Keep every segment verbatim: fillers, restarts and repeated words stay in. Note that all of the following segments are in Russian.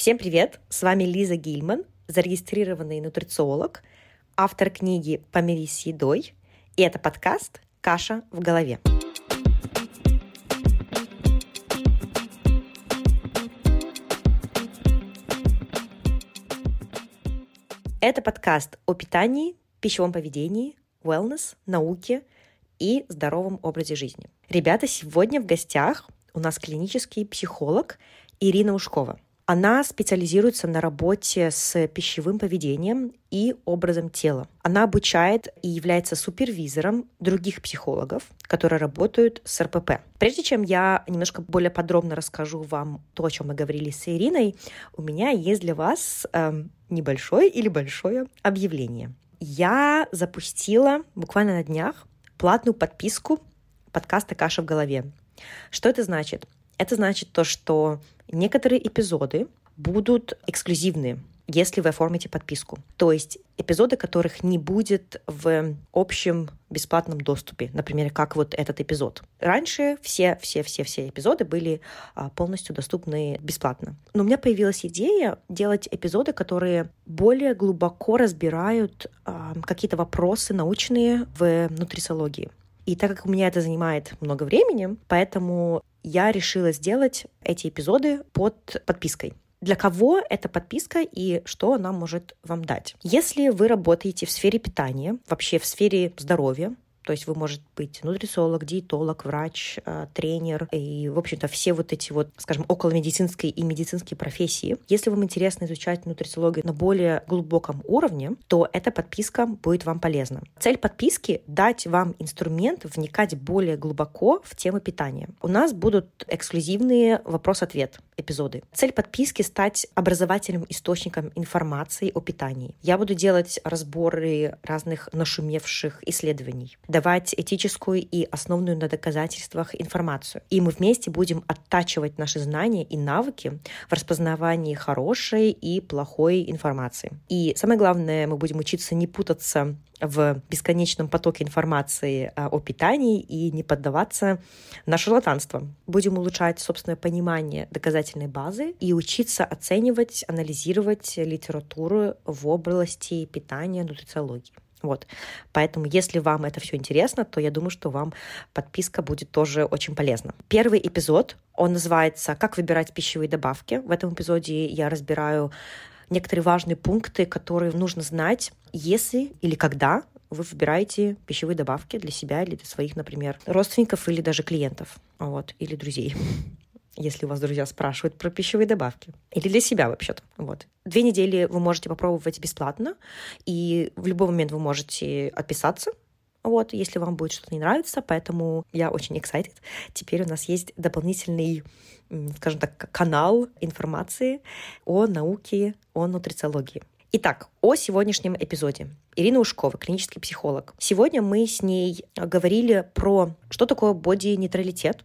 Всем привет! С вами Лиза Гильман, зарегистрированный нутрициолог, автор книги «Помирись с едой», и это подкаст «Каша в голове». Это подкаст о питании, пищевом поведении, wellness, науке и здоровом образе жизни. Ребята, сегодня в гостях у нас клинический психолог Ирина Ушкова. Она специализируется на работе с пищевым поведением и образом тела. Она обучает и является супервизором других психологов, которые работают с эр пэ пэ. Прежде чем я немножко более подробно расскажу вам то, о чем мы говорили с Ириной, у меня есть для вас э, небольшое или большое объявление. Я запустила буквально на днях платную подписку подкаста «Каша в голове». Что это значит? Это значит то, что некоторые эпизоды будут эксклюзивные, если вы оформите подписку. То есть эпизоды, которых не будет в общем бесплатном доступе. Например, как вот этот эпизод. Раньше все-все-все-все эпизоды были полностью доступны бесплатно. Но у меня появилась идея делать эпизоды, которые более глубоко разбирают какие-то вопросы научные в нутрициологии. И так как у меня это занимает много времени, поэтому я решила сделать эти эпизоды под подпиской. Для кого эта подписка и что она может вам дать? Если вы работаете в сфере питания, вообще в сфере здоровья, то есть вы можете быть нутрициолог, диетолог, врач, тренер и, в общем-то, все вот эти вот, скажем, околомедицинские и медицинские профессии. Если вам интересно изучать нутрициологию на более глубоком уровне, то эта подписка будет вам полезна. Цель подписки — дать вам инструмент вникать более глубоко в тему питания. У нас будут эксклюзивные вопрос-ответ эпизоды. Цель подписки — стать образовательным источником информации о питании. Я буду делать разборы разных нашумевших исследований, давать этическую и основанную на доказательствах информацию. И мы вместе будем оттачивать наши знания и навыки в распознавании хорошей и плохой информации. И самое главное, мы будем учиться не путаться в бесконечном потоке информации о питании и не поддаваться на шарлатанство. Будем улучшать собственное понимание доказательной базы и учиться оценивать, анализировать литературу в области питания, нутрициологии. Вот. Поэтому, если вам это все интересно, то я думаю, что вам подписка будет тоже очень полезна. Первый эпизод, он называется «Как выбирать пищевые добавки». В этом эпизоде я разбираю некоторые важные пункты, которые нужно знать, если или когда вы выбираете пищевые добавки для себя или для своих, например, родственников или даже клиентов, вот, или друзей. Если у вас друзья спрашивают про пищевые добавки. Или для себя вообще-то. Вот. Две недели вы можете попробовать бесплатно, и в любой момент вы можете отписаться, вот, если вам будет что-то не нравиться. Поэтому я очень excited. Теперь у нас есть дополнительный, скажем так, канал информации о науке, о нутрициологии. Итак, о сегодняшнем эпизоде. Ирина Ушкова, клинический психолог. Сегодня мы с ней говорили про, что такое бодинейтралитет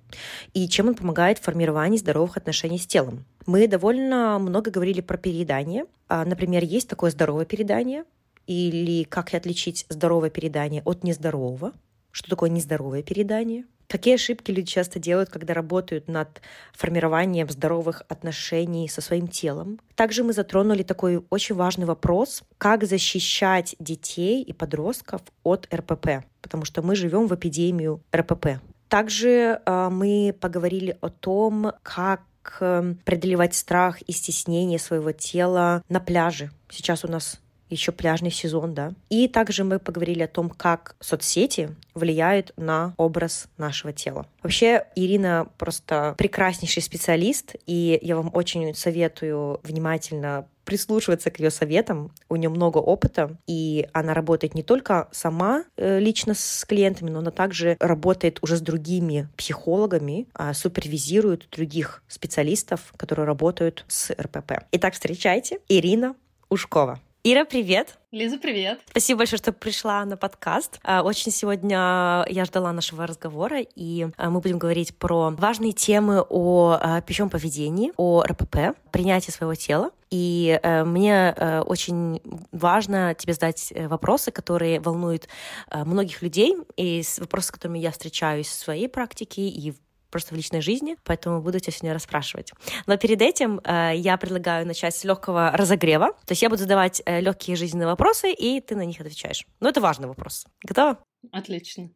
и чем он помогает в формировании здоровых отношений с телом. Мы довольно много говорили про переедание. Например, есть такое здоровое переедание или как отличить здоровое переедание от нездорового. Что такое нездоровое переедание? Какие ошибки люди часто делают, когда работают над формированием здоровых отношений со своим телом? Также мы затронули такой очень важный вопрос, как защищать детей и подростков от эр пэ пэ, потому что мы живем в эпидемию эр пэ пэ. Также мы поговорили о том, как преодолевать страх и стеснение своего тела на пляже. Сейчас у нас еще пляжный сезон, да. И также мы поговорили о том, как соцсети влияют на образ нашего тела. Вообще, Ирина просто прекраснейший специалист, и я вам очень советую внимательно прислушиваться к ее советам. У нее много опыта, и она работает не только сама лично с клиентами, но она также работает уже с другими психологами, супервизирует других специалистов, которые работают с эр пэ пэ. Итак, встречайте, Ирина Ушкова. Ира, привет! Лиза, привет! Спасибо большое, что пришла на подкаст. Очень сегодня я ждала нашего разговора, и мы будем говорить про важные темы о пищевом поведении, о эр пэ пэ, принятии своего тела. И мне очень важно тебе задать вопросы, которые волнуют многих людей, и вопросы, с которыми я встречаюсь в своей практике и в просто в личной жизни, поэтому буду тебя сегодня расспрашивать. Но перед этим э, я предлагаю начать с легкого разогрева. То есть я буду задавать э, легкие жизненные вопросы, и ты на них отвечаешь. Но это важный вопрос. Готова? Отлично.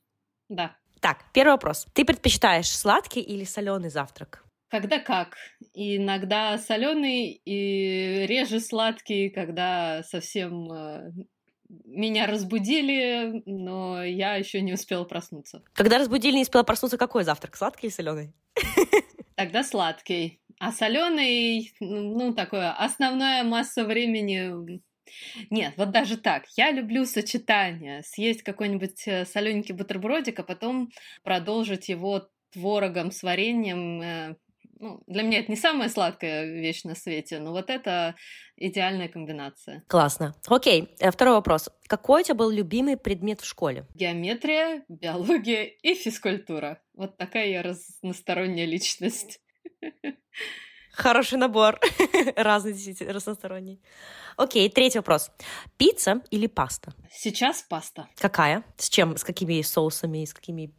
Да. Так, первый вопрос. Ты предпочитаешь сладкий или соленый завтрак? Когда как. Иногда соленый и реже сладкий, когда совсем э, меня разбудили, но я еще не успела проснуться. Когда разбудили, не успела проснуться, какой завтрак? Сладкий или соленый? Тогда сладкий. А соленый, ну, такое, основная масса времени... Нет, вот даже так. Я люблю сочетание. Съесть какой-нибудь солененький бутербродик, а потом продолжить его творогом с вареньем. Ну, для меня это не самая сладкая вещь на свете, но вот это идеальная комбинация. Классно. Окей, второй вопрос. Какой у тебя был любимый предмет в школе? Геометрия, биология и физкультура. Вот такая я разносторонняя личность. Хороший набор. Разный, действительно, разносторонний. Окей, третий вопрос. Пицца или паста? Сейчас паста. Какая? С чем? С какими соусами? С какими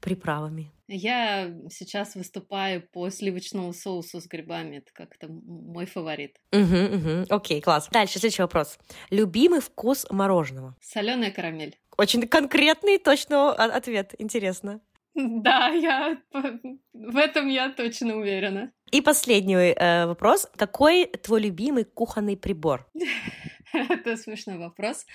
приправами? Я сейчас выступаю по сливочному соусу с грибами. Это как-то мой фаворит. Угу, угу. Окей, класс. Дальше, следующий вопрос. Любимый вкус мороженого? Соленая карамель. Очень конкретный, точный ответ. Интересно. Да, я в этом я точно уверена. И последний э, вопрос. Какой твой любимый кухонный прибор? Это смешной вопрос.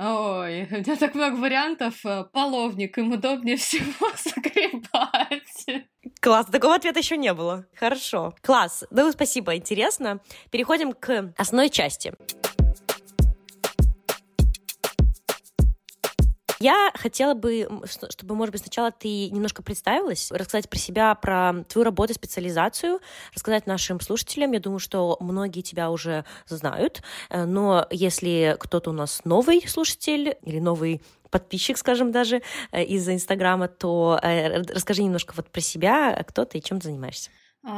Ой, у меня так много вариантов. Половник, им удобнее всего загребать. Класс, такого ответа еще не было. Хорошо. Класс, ну спасибо, интересно. Переходим к основной части. Я хотела бы, чтобы, может быть, сначала ты немножко представилась, рассказать про себя, про твою работу, специализацию, рассказать нашим слушателям. Я думаю, что многие тебя уже знают, но если кто-то у нас новый слушатель или новый подписчик, скажем, даже из-за Инстаграма, то расскажи немножко вот про себя, кто ты и чем ты занимаешься.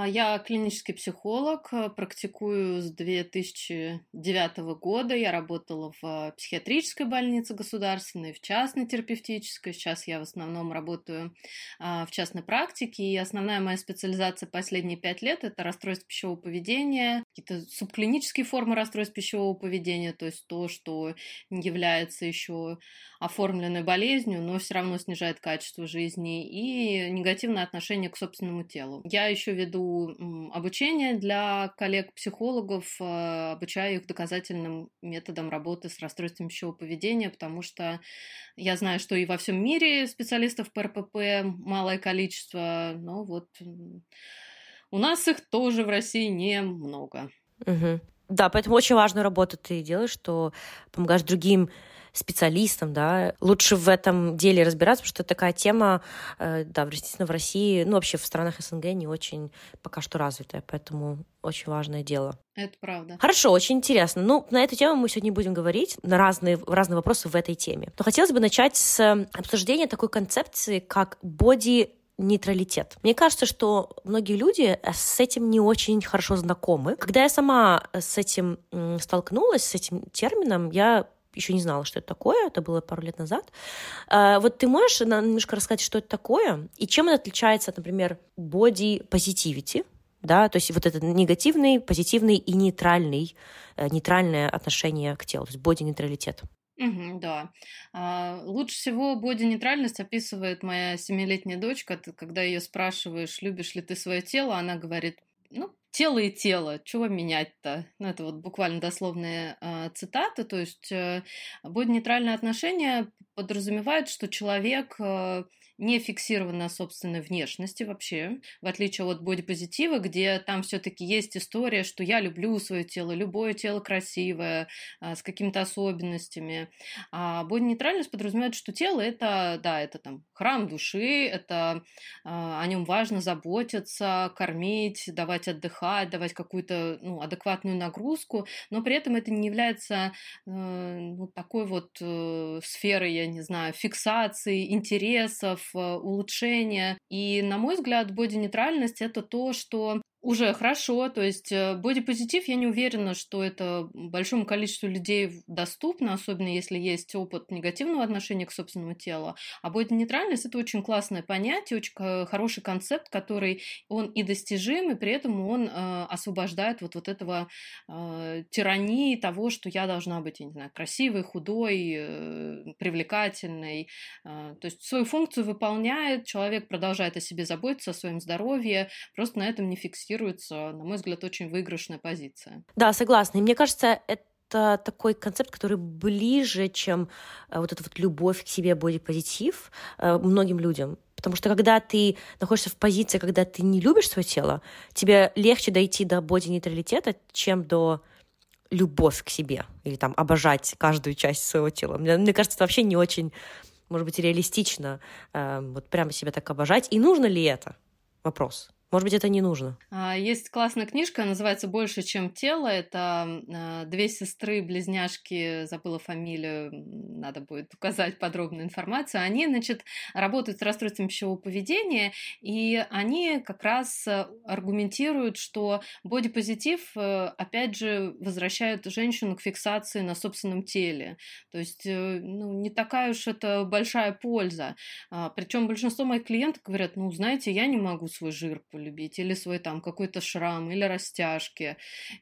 Я клинический психолог, практикую с две тысячи девятого года. Я работала в психиатрической больнице государственной, в частной терапевтической. Сейчас я в основном работаю в частной практике. И основная моя специализация последние пять лет – это расстройство пищевого поведения, какие-то субклинические формы расстройств пищевого поведения, то есть то, что не является еще оформленной болезнью, но все равно снижает качество жизни, и негативное отношение к собственному телу. Я еще веду веду обучение для коллег-психологов, обучаю их доказательным методам работы с расстройством пищевого поведения, потому что я знаю, что и во всем мире специалистов по эр пэ пэ малое количество, но вот у нас их тоже в России немного. Угу. Да, поэтому очень важную работу ты делаешь, что помогаешь другим специалистам, да, лучше в этом деле разбираться, потому что такая тема, да, действительно, в России, ну, вообще в странах эс эн гэ не очень пока что развитая, поэтому очень важное дело. Это правда. Хорошо, очень интересно. Ну, на эту тему мы сегодня будем говорить, на разные, разные вопросы в этой теме. Но хотелось бы начать с обсуждения такой концепции, как боди нейтралитет. Мне кажется, что многие люди с этим не очень хорошо знакомы. Когда я сама с этим столкнулась, с этим термином, я еще не знала, что это такое, это было пару лет назад. Вот ты можешь немножко рассказать, что это такое, и чем это отличается от, например, боди-позитивити, да, то есть вот этот негативный, позитивный и нейтральный, нейтральное отношение к телу, то есть боди-нейтралитет. Угу, да. А, лучше всего бодинейтральность описывает моя семилетняя дочка. Ты, когда ее спрашиваешь, любишь ли ты свое тело, она говорит, ну, тело и тело, чего менять-то? Ну, это вот буквально дословные э, цитаты, то есть э, бодинейтральное отношение подразумевает, что человек э, не фиксирован на собственной внешности вообще, в отличие от бодипозитива, где там все-таки есть история, что я люблю свое тело, любое тело красивое, э, с какими-то особенностями. А бодинейтральность подразумевает, что тело это, да, это там храм души, это э, о нем важно заботиться, кормить, давать отдыхать, давать какую-то, ну, адекватную нагрузку, но при этом это не является э, ну, такой вот э, сферой, я не знаю, фиксации, интересов, э, улучшения. И, на мой взгляд, бодинейтральность — это то, что Уже хорошо, то есть бодипозитив, я не уверена, что это большому количеству людей доступно, особенно если есть опыт негативного отношения к собственному телу. А бодинейтральность – это очень классное понятие, очень хороший концепт, который он и достижим, и при этом он освобождает вот, вот этого тирании того, что я должна быть, я не знаю, красивой, худой, привлекательной. То есть свою функцию выполняет, человек продолжает о себе заботиться, о своем здоровье, просто на этом не фиксируется. На мой взгляд, очень выигрышная позиция. Да, согласна. И мне кажется, это такой концепт, который ближе, чем вот эта вот любовь к себе, бодипозитив многим людям. Потому что когда ты находишься в позиции, когда ты не любишь свое тело, тебе легче дойти до бодинейтралитета, чем до любовь к себе или там обожать каждую часть своего тела. Мне, мне кажется, это вообще не очень, может быть, реалистично вот прямо себя так обожать. И нужно ли это? Вопрос. Может быть, это не нужно. Есть классная книжка, называется «Больше, чем тело». Это две сестры-близняшки, забыла фамилию, надо будет указать подробную информацию. Они, значит, работают с расстройством пищевого поведения, и они как раз аргументируют, что бодипозитив, опять же, возвращает женщину к фиксации на собственном теле. То есть, ну, не такая уж это большая польза. Причем большинство моих клиентов говорят, ну, знаете, я не могу свой жир полюбить, или свой там какой-то шрам, или растяжки.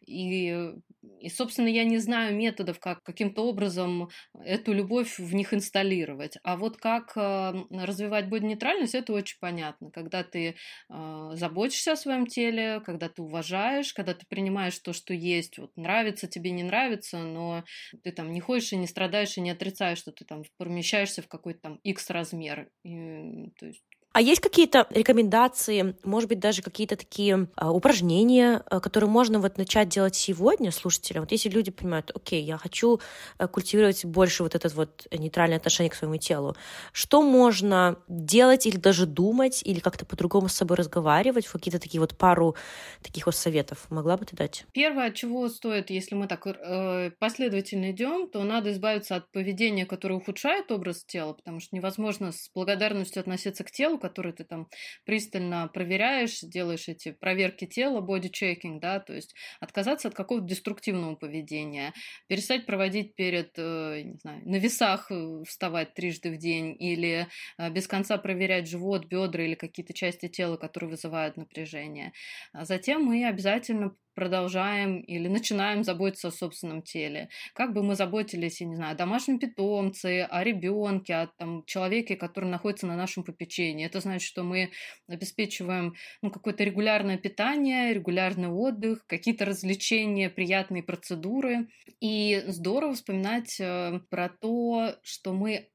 И, и, собственно, я не знаю методов, как каким-то образом эту любовь в них инсталлировать. А вот как э, развивать бодинейтральность, это очень понятно. Когда ты э, заботишься о своем теле, когда ты уважаешь, когда ты принимаешь то, что есть, вот нравится тебе, не нравится, но ты там не ходишь и не страдаешь, и не отрицаешь, что ты там помещаешься в какой-то там X размер. И, то есть, а есть какие-то рекомендации, может быть, даже какие-то такие а, упражнения, а, которые можно вот начать делать сегодня слушателям? Вот если люди понимают, окей, я хочу а, культивировать больше вот это вот нейтральное отношение к своему телу, что можно делать или даже думать, или как-то по-другому с собой разговаривать? Какие-то такие вот пару таких вот советов могла бы ты дать? Первое, от чего стоит, если мы так э, последовательно идем, то надо избавиться от поведения, которое ухудшает образ тела, потому что невозможно с благодарностью относиться к телу, который ты там пристально проверяешь, делаешь эти проверки тела, боди-чекинг, да, то есть отказаться от какого-то деструктивного поведения, перестать проводить перед, не знаю, на весах вставать трижды в день или без конца проверять живот, бедра или какие-то части тела, которые вызывают напряжение. А затем мы обязательно продолжаем или начинаем заботиться о собственном теле. Как бы мы заботились, я не знаю, о домашнем питомце, о ребенке, о там, человеке, который находится на нашем попечении. Это значит, что мы обеспечиваем ну, какое-то регулярное питание, регулярный отдых, какие-то развлечения, приятные процедуры. И здорово вспоминать про то, что мы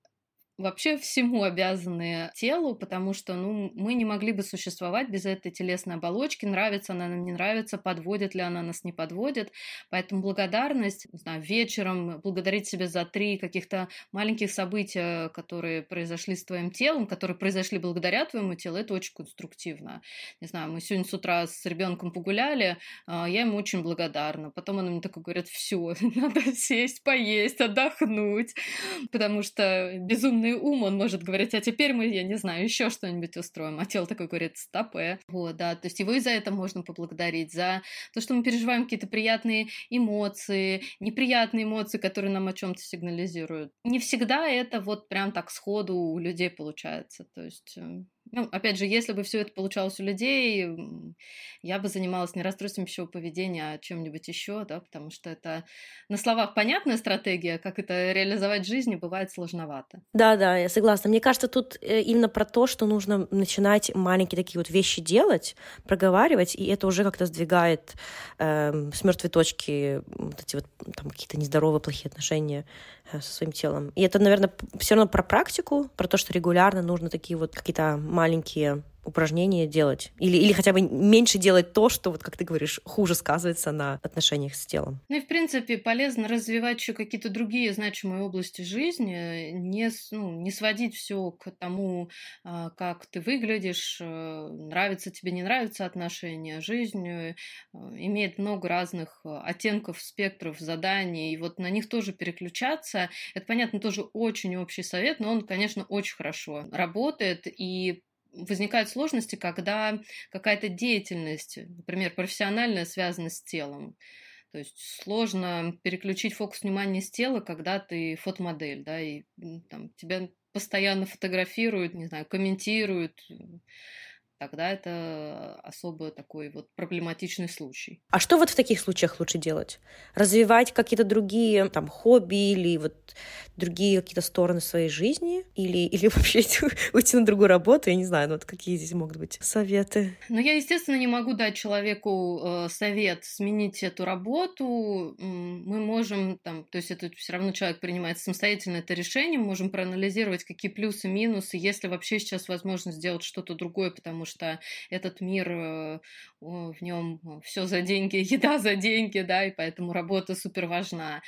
вообще всему обязаны телу, потому что ну, мы не могли бы существовать без этой телесной оболочки, нравится она нам, не нравится, подводит ли она нас, не подводит. Поэтому благодарность, не знаю, вечером благодарить себя за три каких-то маленьких события, которые произошли с твоим телом, которые произошли благодаря твоему телу, это очень конструктивно. Не знаю, мы сегодня с утра с ребенком погуляли, я ему очень благодарна. Потом она мне такой говорит, все, надо сесть, поесть, отдохнуть, потому что безумно ум, он может говорить, а теперь мы, я не знаю, еще что-нибудь устроим, а тело такое говорит, стопэ. Вот, да, то есть его и за это можно поблагодарить, за то, что мы переживаем какие-то приятные эмоции, неприятные эмоции, которые нам о чем-то сигнализируют. Не всегда это вот прям так сходу у людей получается, то есть... Ну, опять же, если бы все это получалось у людей, я бы занималась не расстройством пищевого поведения, а чем-нибудь еще, да, потому что это на словах понятная стратегия, как это реализовать в жизни бывает сложновато. Да, да, я согласна. Мне кажется, тут именно про то, что нужно начинать маленькие такие вот вещи делать, проговаривать, и это уже как-то сдвигает э, с мертвой точки вот эти вот там какие-то нездоровые, плохие отношения э, со своим телом. И это, наверное, все равно про практику, про то, что регулярно нужно такие вот какие-то маленькие упражнения делать. Или, или хотя бы меньше делать то, что, вот как ты говоришь, хуже сказывается на отношениях с телом. Ну и, в принципе, полезно развивать еще какие-то другие значимые области жизни, не, ну, не сводить все к тому, как ты выглядишь, нравится тебе, не нравится отношения. Жизнь имеет много разных оттенков, спектров, заданий, и вот на них тоже переключаться. Это, понятно, тоже очень общий совет, но он, конечно, очень хорошо работает, и возникают сложности, когда какая-то деятельность, например, профессиональная, связана с телом. То есть сложно переключить фокус внимания с тела, когда ты фотомодель, да, и там, тебя постоянно фотографируют, не знаю, комментируют. Тогда это особо такой вот проблематичный случай. А что вот в таких случаях лучше делать? Развивать какие-то другие там хобби или вот другие какие-то стороны своей жизни? Или, или вообще уйти на другую работу? Я не знаю, ну вот какие здесь могут быть советы? Ну, я, естественно, не могу дать человеку совет сменить эту работу. Мы можем, там, то есть это все равно человек принимает самостоятельно это решение, мы можем проанализировать, какие плюсы, минусы, если вообще сейчас возможно сделать что-то другое, потому что что этот мир, в нем все за деньги, еда за деньги, да, и поэтому работа супер важна.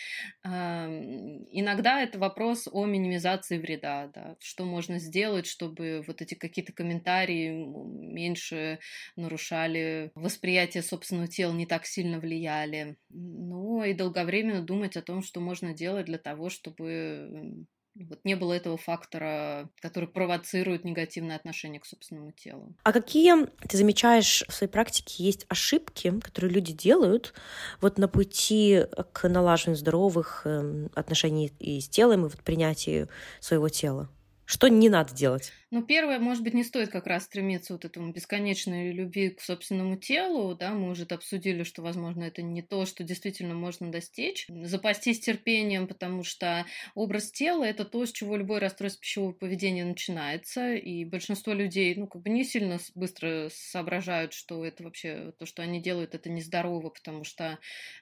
Иногда это вопрос о минимизации вреда, да, что можно сделать, чтобы вот эти какие-то комментарии меньше нарушали, восприятие собственного тела не так сильно влияли. Ну и долговременно думать о том, что можно делать для того, чтобы... Вот не было этого фактора, который провоцирует негативное отношение к собственному телу. А какие, ты замечаешь, в своей практике есть ошибки, которые люди делают вот на пути к налаживанию здоровых отношений и с телом, и вот принятию своего тела? Что не надо делать? Ну, первое, может быть, не стоит как раз стремиться вот этому бесконечной любви к собственному телу, да, мы уже обсудили, что, возможно, это не то, что действительно можно достичь. Запастись терпением, потому что образ тела — это то, с чего любое расстройство пищевого поведения начинается, и большинство людей, ну, как бы не сильно быстро соображают, что это вообще, то, что они делают, это нездорово, потому что,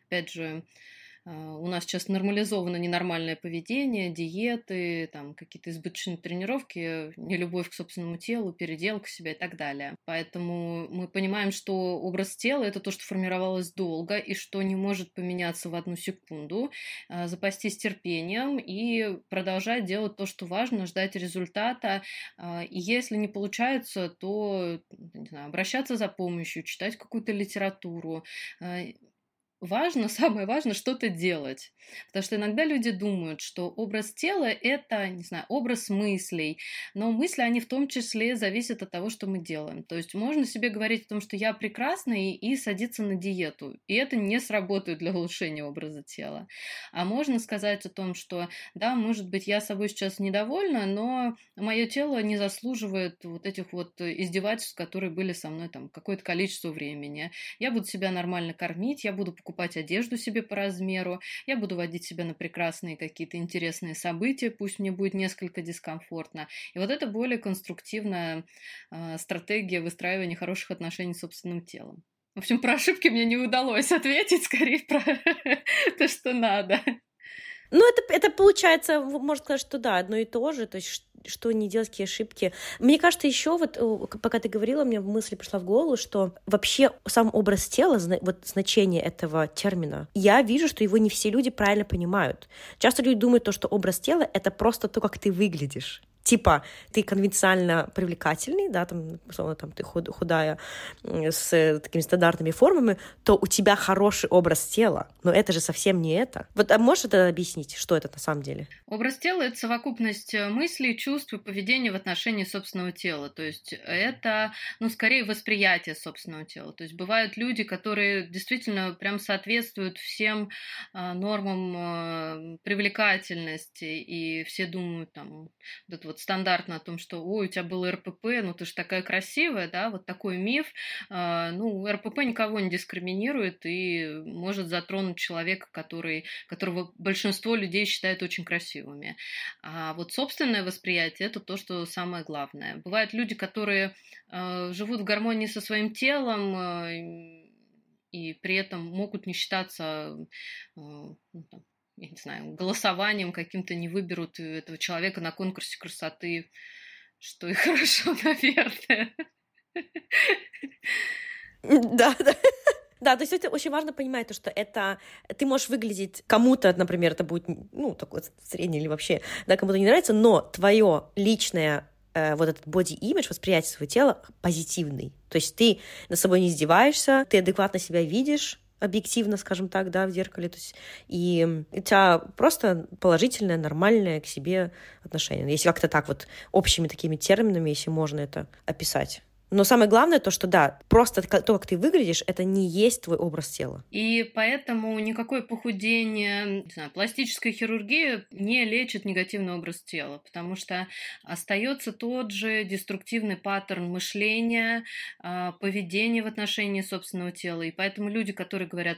опять же, у нас сейчас нормализовано ненормальное поведение, диеты, там, какие-то избыточные тренировки, нелюбовь к собственному телу, переделка себя и так далее. Поэтому мы понимаем, что образ тела — это то, что формировалось долго и что не может поменяться в одну секунду. Запастись терпением и продолжать делать то, что важно, ждать результата. И если не получается, то, не знаю, обращаться за помощью, читать какую-то литературу. Важно, самое важное, что-то делать. Потому что иногда люди думают, что образ тела — это, не знаю, образ мыслей. Но мысли, они в том числе зависят от того, что мы делаем. То есть можно себе говорить о том, что я прекрасный, и садиться на диету. И это не сработает для улучшения образа тела. А можно сказать о том, что, да, может быть, я собой сейчас недовольна, но мое тело не заслуживает вот этих вот издевательств, которые были со мной там какое-то количество времени. Я буду себя нормально кормить, я буду покупать покупать одежду себе по размеру, я буду водить себя на прекрасные какие-то интересные события, пусть мне будет несколько дискомфортно. И вот это более конструктивная э, стратегия выстраивания хороших отношений с собственным телом. В общем, про ошибки мне не удалось ответить, скорее про то, что надо. Ну, это, это получается, можно сказать, что да, одно и то же, то есть что не делать, какие ошибки. Мне кажется, еще вот, пока ты говорила, мне в мысли пришла в голову, что вообще сам образ тела, вот значение этого термина, я вижу, что его не все люди правильно понимают. Часто люди думают, то, что образ тела — это просто то, как ты выглядишь. Типа, ты конвенциально привлекательный, да, там, условно, там, ты худая с такими стандартными формами, то у тебя хороший образ тела. Но это же совсем не это. Вот, а можешь это объяснить, что это на самом деле? Образ тела — это совокупность мыслей, чувств и поведения в отношении собственного тела. То есть это, ну, скорее восприятие собственного тела. То есть бывают люди, которые действительно прям соответствуют всем э, нормам э, привлекательности, и все думают, там, вот это вот стандартно о том, что «Ой, у тебя был эр пэ пэ, ну ты же такая красивая», да, вот такой миф. Ну, эр пэ пэ никого не дискриминирует и может затронуть человека, который, которого большинство людей считает очень красивыми. А вот собственное восприятие — это то, что самое главное. Бывают люди, которые живут в гармонии со своим телом и при этом могут не считаться... я не знаю, голосованием каким-то не выберут этого человека на конкурсе красоты, что и хорошо, наверное. Да, да. Да, то есть это очень важно понимать, то, что это ты можешь выглядеть кому-то, например, это будет, ну, такое среднее или вообще, да, кому-то не нравится, но твое личное вот этот боди-имидж, восприятие своего тела позитивный. То есть ты над собой не издеваешься, ты адекватно себя видишь, объективно, скажем так, да, в зеркале. То есть, и у тебя просто положительное, нормальное к себе отношение. Если как-то так вот общими такими терминами, если можно это описать. Но самое главное то, что да, просто то, как ты выглядишь, это не есть твой образ тела. И поэтому никакое похудение, не знаю, пластическая хирургия не лечит негативный образ тела, потому что остается тот же деструктивный паттерн мышления, поведения в отношении собственного тела. И поэтому люди, которые говорят,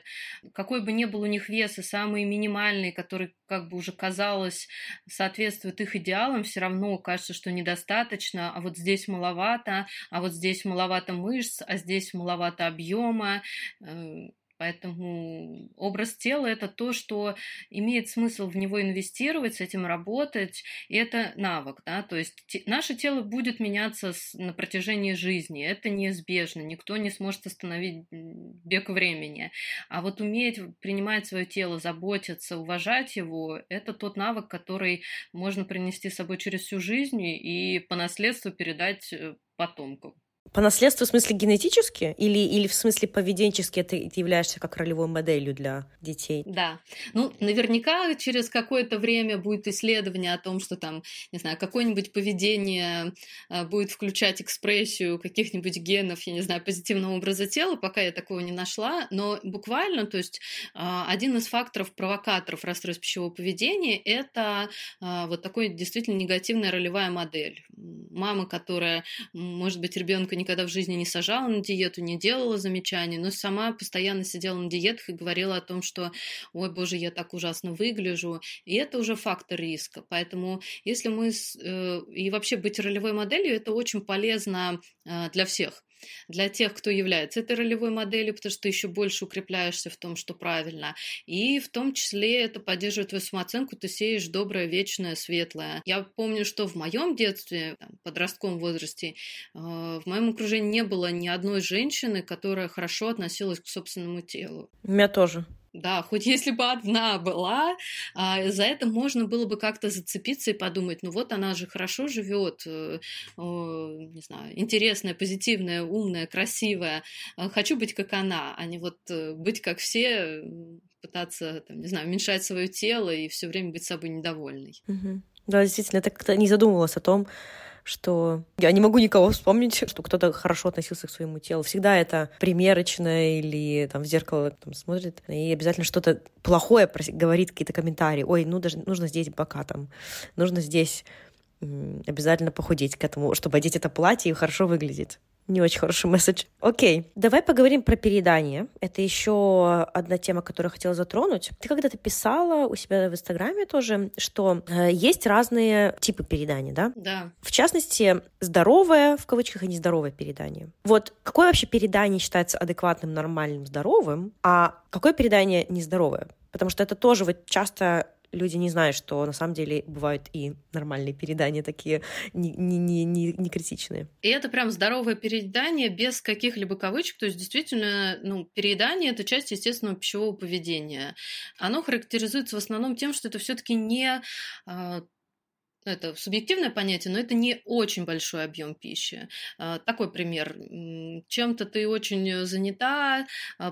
какой бы ни был у них вес, и самые минимальные, которые как бы уже казалось соответствуют их идеалам, все равно кажется, что недостаточно, а вот здесь маловато, а вот здесь Здесь маловато мышц, а здесь маловато объема. Поэтому образ тела — это то, что имеет смысл в него инвестировать, с этим работать. И это навык, да? То есть те, наше тело будет меняться с, на протяжении жизни. Это неизбежно. Никто не сможет остановить бег времени. А вот уметь принимать свое тело, заботиться, уважать его — это тот навык, который можно принести с собой через всю жизнь и по наследству передать потомкам. По наследству в смысле генетически или, или в смысле поведенчески ты, ты являешься как ролевой моделью для детей? Да. Ну, наверняка через какое-то время будет исследование о том, что там, не знаю, какое-нибудь поведение будет включать экспрессию каких-нибудь генов, я не знаю, позитивного образа тела, пока я такого не нашла, но буквально, то есть один из факторов, провокаторов расстройств пищевого поведения — это вот такой действительно негативная ролевая модель. Мама, которая, может быть, ребенка не никогда в жизни не сажала на диету, не делала замечаний, но сама постоянно сидела на диетах и говорила о том, что «Ой, боже, я так ужасно выгляжу». И это уже фактор риска. Поэтому если мы... И вообще быть ролевой моделью — это очень полезно для всех. Для тех, кто является этой ролевой моделью, потому что ты еще больше укрепляешься в том, что правильно. И в том числе это поддерживает твою самооценку, ты сеешь доброе, вечное, светлое. Я помню, что в моем детстве, в подростковом возрасте, в моем окружении не было ни одной женщины, которая хорошо относилась к собственному телу. У меня тоже. Да, хоть если бы одна была, за это можно было бы как-то зацепиться и подумать, ну вот она же хорошо живет, не знаю, интересная, позитивная, умная, красивая. Хочу быть как она, а не вот быть как все, пытаться, там, не знаю, уменьшать свое тело и все время быть собой недовольной. Угу. Да, действительно, я так как-то не задумывалась о том, что я не могу никого вспомнить, что кто-то хорошо относился к своему телу. Всегда это примерочное или там в зеркало там, смотрит, и обязательно что-то плохое говорит, какие-то комментарии. Ой, ну даже нужно здесь бока там, нужно здесь м- обязательно похудеть к этому, чтобы одеть это платье и хорошо выглядит. Не очень хороший месседж. Окей, давай поговорим про переедание. Это еще одна тема, которую я хотела затронуть. Ты когда-то писала у себя в Инстаграме тоже, что э, есть разные типы переедания, да? Да. В частности, здоровое, в кавычках, и нездоровое переедание. Вот какое вообще переедание считается адекватным, нормальным, здоровым, а какое переедание нездоровое? Потому что это тоже вот часто... Люди не знают, что на самом деле бывают и нормальные переедания такие не, не, не, не критичные. И это прям здоровое переедание без каких-либо кавычек. То есть действительно, ну, переедание — это часть естественного пищевого поведения. Оно характеризуется в основном тем, что это все-таки не... Это субъективное понятие, но это не очень большой объем пищи. Такой пример. Чем-то ты очень занята,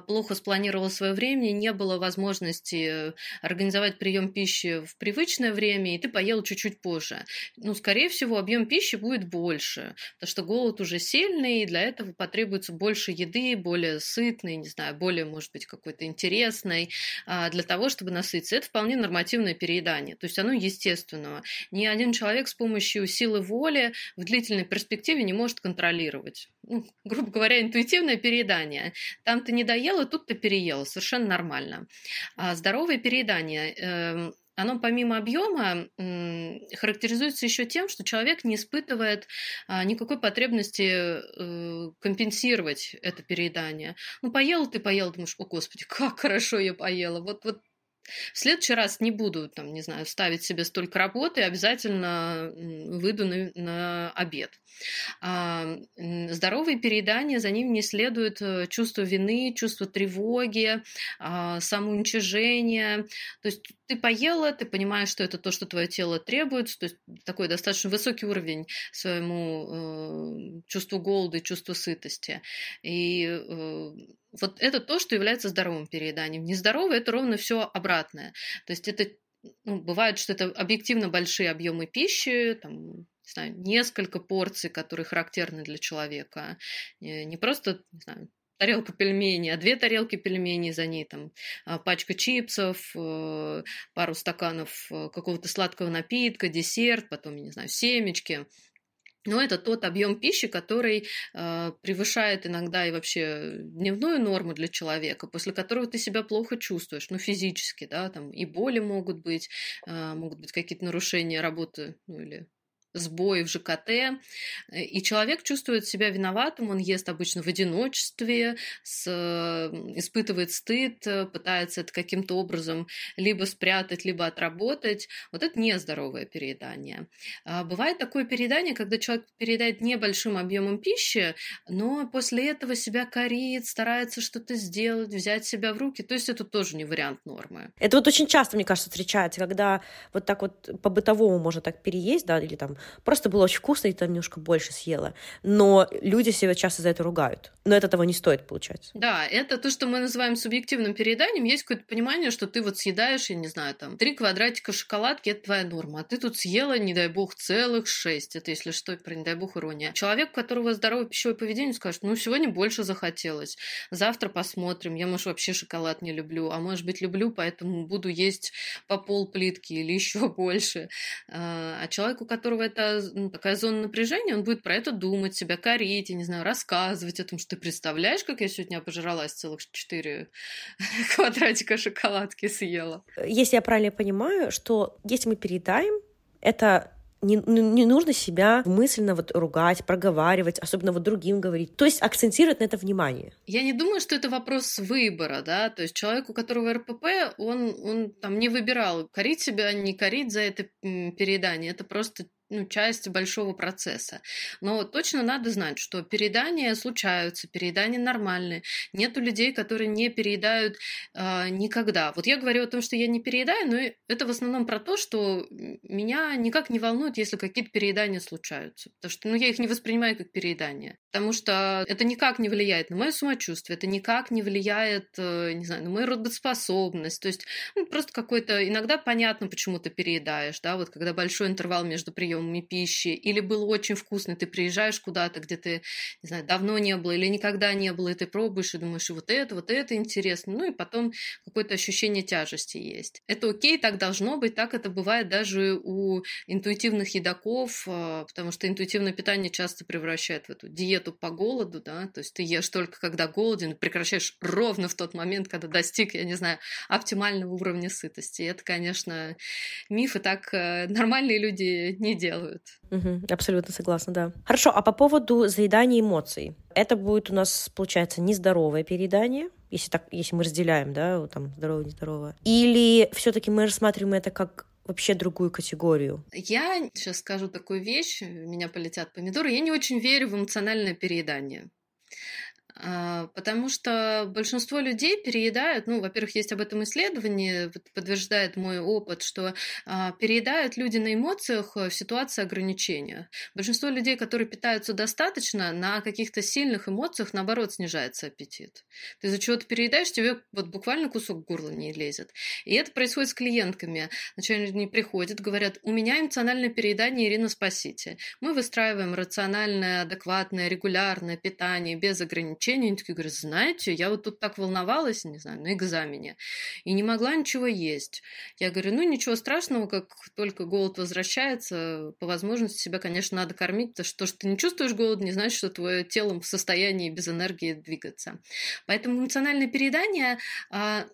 плохо спланировала свое время, не было возможности организовать прием пищи в привычное время, и ты поел чуть-чуть позже. Ну, скорее всего, объем пищи будет больше, потому что голод уже сильный, и для этого потребуется больше еды, более сытной, не знаю, более, может быть, какой-то интересной, для того, чтобы насытиться. Это вполне нормативное переедание, то есть оно естественное. Ни один человек с помощью силы воли в длительной перспективе не может контролировать. Ну, грубо говоря, интуитивное переедание. Там ты не доела, тут ты переела. Совершенно нормально. А здоровое переедание... Э- Оно помимо объема характеризуется еще тем, что человек не испытывает никакой потребности компенсировать это переедание. Ну, поел ты, поел, думаешь, о, Господи, как хорошо я поела. Вот, вот. В следующий раз не буду, там, не знаю, ставить себе столько работы, обязательно выйду на, на обед. А здоровые переедания, за ним не следует чувство вины, чувство тревоги, самоуничижение. То есть ты поела, ты понимаешь, что это то, что твое тело требует, то есть такой достаточно высокий уровень своему э, чувству голода и чувству сытости. И э, Вот это то, что является здоровым перееданием. Нездоровое – это ровно все обратное. То есть это, ну, бывает, что это объективно большие объемы пищи, там, не знаю, несколько порций, которые характерны для человека. Не просто, не знаю, тарелка пельменей, а две тарелки пельменей, за ней там пачка чипсов, пару стаканов какого-то сладкого напитка, десерт, потом, не знаю, семечки. Но это тот объем пищи, который э, превышает иногда и вообще дневную норму для человека, после которого ты себя плохо чувствуешь, ну, физически, да, там и боли могут быть, э, могут быть какие-то нарушения работы, ну, или сбои в ЖКТ, и человек чувствует себя виноватым, он ест обычно в одиночестве, с, испытывает стыд, пытается это каким-то образом либо спрятать, либо отработать. Вот это нездоровое переедание. А бывает такое переедание, когда человек переедает небольшим объемом пищи, но после этого себя корит, старается что-то сделать, взять себя в руки, то есть это тоже не вариант нормы. Это вот очень часто, мне кажется, встречается, когда вот так вот по-бытовому можно так переесть, да, или там просто было очень вкусно, и там немножко больше съела. Но люди себя часто за это ругают. Но это того не стоит, получается. Да, это то, что мы называем субъективным перееданием. Есть какое-то понимание, что ты вот съедаешь, я не знаю, там, три квадратика шоколадки, это твоя норма. А ты тут съела, не дай бог, целых шесть. Это, если что, про не дай бог, ирония. Человек, у которого здоровое пищевое поведение, скажет, ну, сегодня больше захотелось. Завтра посмотрим. Я, может, вообще шоколад не люблю. А может быть, люблю, поэтому буду есть по полплитки или еще больше. А человеку, у которого это, ну, такая зона напряжения, он будет про это думать, себя корить, я не знаю, рассказывать о том, что ты представляешь, как я сегодня обожралась, целых четыре квадратика шоколадки съела. Если я правильно понимаю, что если мы переедаем, это не, не нужно себя мысленно вот ругать, проговаривать, особенно вот другим говорить. То есть акцентировать на это внимание. Я не думаю, что это вопрос выбора, да. То есть человек, у которого эр пэ пэ, он, он там не выбирал, корить себя, не корить за это переедание. Это просто, ну, часть большого процесса. Но точно надо знать, что переедания случаются, переедания нормальные. Нету людей, которые не переедают э, никогда. Вот я говорю о том, что я не переедаю, но это в основном про то, что меня никак не волнует, если какие-то переедания случаются. Потому что, ну, я их не воспринимаю как переедания. Потому что это никак не влияет на мое самочувствие, это никак не влияет, э, не знаю, на мою работоспособность. То есть, ну, просто какой-то... Иногда понятно, почему ты переедаешь, да, вот когда большой интервал между приемами пищи, или было очень вкусно, ты приезжаешь куда-то, где ты, не знаю, давно не было или никогда не было, и ты пробуешь и думаешь, и вот это, вот это интересно, ну и потом какое-то ощущение тяжести есть. Это окей, так должно быть, так это бывает даже у интуитивных едоков, потому что интуитивное питание часто превращает в эту диету по голоду, да, то есть ты ешь только когда голоден, прекращаешь ровно в тот момент, когда достиг, я не знаю, оптимального уровня сытости. И это, конечно, миф, и так нормальные люди не делают. Угу, абсолютно согласна, да. Хорошо, а по поводу заедания эмоций. Это будет у нас, получается, нездоровое переедание, если, так, если мы разделяем, да, там, здоровое-нездоровое. Или все-таки мы рассматриваем это как вообще другую категорию? Я сейчас скажу такую вещь, у меня полетят помидоры. Я не очень верю в эмоциональное переедание. Потому что большинство людей переедают, ну, во-первых, есть об этом исследование, подтверждает мой опыт, что переедают люди на эмоциях в ситуации ограничения. Большинство людей, которые питаются достаточно, на каких-то сильных эмоциях, наоборот, снижается аппетит. Ты из-за чего-то переедаешь, тебе вот буквально кусок горла не лезет. И это происходит с клиентками. Вначале они приходят, говорят, у меня эмоциональное переедание, Ирина, спасите. Мы выстраиваем рациональное, адекватное, регулярное питание без ограничений. Они такие говорят, знаете, я вот тут так волновалась, не знаю, на экзамене, и не могла ничего есть. Я говорю, ну, ничего страшного, как только голод возвращается, по возможности себя, конечно, надо кормить, потому что то, что ты не чувствуешь голод, не значит, что твое тело в состоянии без энергии двигаться. Поэтому эмоциональные переедания,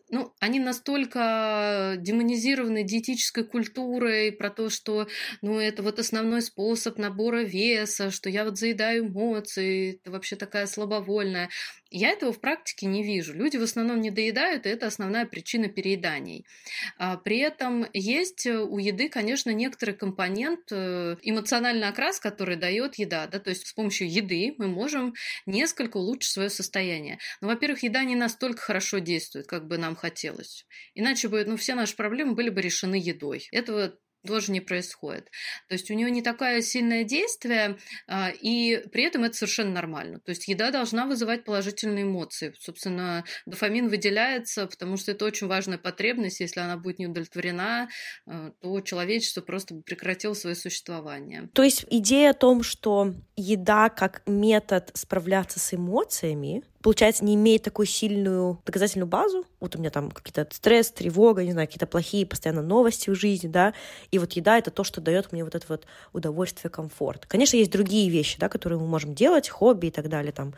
ну, они настолько демонизированы диетической культурой, про то, что, ну, это вот основной способ набора веса, что я вот заедаю эмоции, это вообще такая слабовольная. Я этого в практике не вижу. Люди в основном не доедают, и это основная причина перееданий. При этом есть у еды, конечно, некоторый компонент, эмоциональный окрас, который дает еда. Да? То есть с помощью еды мы можем несколько улучшить свое состояние. Но, во-первых, еда не настолько хорошо действует, как бы нам хотелось. Иначе бы, ну, все наши проблемы были бы решены едой. Этого тоже не происходит. То есть у нее не такое сильное действие, и при этом это совершенно нормально. То есть еда должна вызывать положительные эмоции. Собственно, дофамин выделяется, потому что это очень важная потребность. Если она будет не удовлетворена, то человечество просто прекратило свое существование. То есть идея о том, что еда как метод справляться с эмоциями, получается, не имеет такую сильную доказательную базу. Вот у меня там какие-то стресс, тревога, не знаю, какие-то плохие постоянно новости в жизни, да. И вот еда — это то, что дает мне вот это вот удовольствие, комфорт. Конечно, есть другие вещи, да, которые мы можем делать, хобби и так далее, там,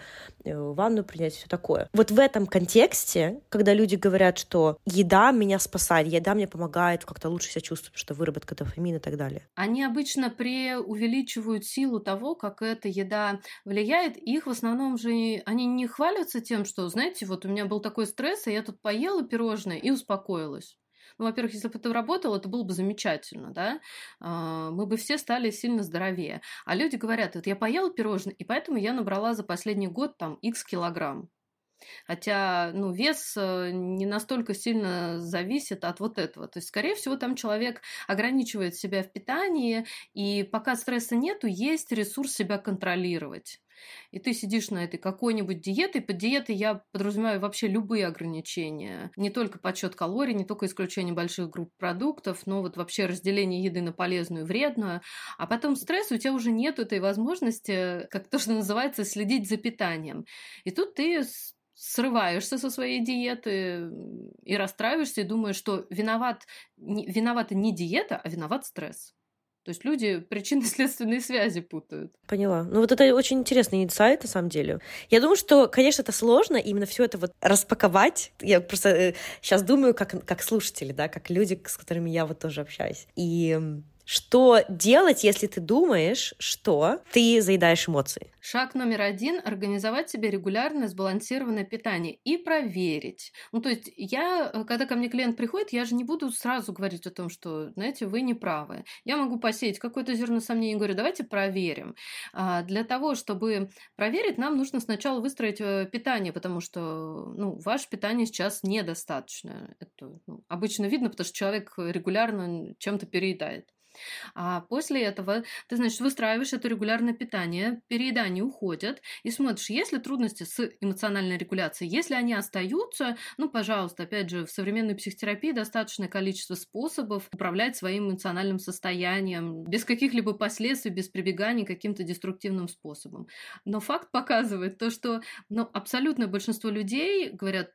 ванну принять, все такое. Вот в этом контексте, когда люди говорят, что еда меня спасает, еда мне помогает как-то лучше себя чувствовать, что выработка дофамина и так далее. Они обычно преувеличивают силу того, как эта еда влияет. Их в основном же они не хвалятся тем, что, знаете, вот у меня был такой стресс, и я тут поела пирожное и успокоилась. Ну, во-первых, если бы это работало, это было бы замечательно, да, мы бы все стали сильно здоровее. А люди говорят, вот я поела пирожное, и поэтому я набрала за последний год там X килограмм. Хотя, ну, вес не настолько сильно зависит от вот этого. То есть, скорее всего, там человек ограничивает себя в питании, и пока стресса нету, есть ресурс себя контролировать. И ты сидишь на этой какой-нибудь диете. Под диетой я подразумеваю вообще любые ограничения. Не только подсчет калорий, не только исключение больших групп продуктов, но вот вообще разделение еды на полезную и вредную. А потом стресс, у тебя уже нет этой возможности, как то, что называется, следить за питанием. И тут ты срываешься со своей диеты и расстраиваешься, и думаешь, что виноват, не, виновата не диета, а виноват стресс. То есть люди причинно-следственные связи путают. Поняла. Ну вот это очень интересный инсайт, на самом деле. Я думаю, что, конечно, это сложно именно все это вот распаковать. Я просто сейчас думаю, как, как слушатели, да, как люди, с которыми я вот тоже общаюсь. И что делать, если ты думаешь, что ты заедаешь эмоции? Шаг номер один – организовать себе регулярное сбалансированное питание и проверить. Ну, то есть я, когда ко мне клиент приходит, я же не буду сразу говорить о том, что, знаете, вы не правы. Я могу посеять какое-то зерно сомнений и говорю, давайте проверим. А для того, чтобы проверить, нам нужно сначала выстроить питание, потому что, ну, ваше питание сейчас недостаточно. Это, ну, обычно видно, потому что человек регулярно чем-то переедает. А после этого ты, значит, выстраиваешь это регулярное питание, переедания уходят, и смотришь, есть ли трудности с эмоциональной регуляцией. Если они остаются, ну, пожалуйста, опять же, в современной психотерапии достаточное количество способов управлять своим эмоциональным состоянием без каких-либо последствий, без прибегания к каким-то деструктивным способам. Но факт показывает то, что, ну, абсолютное большинство людей говорят,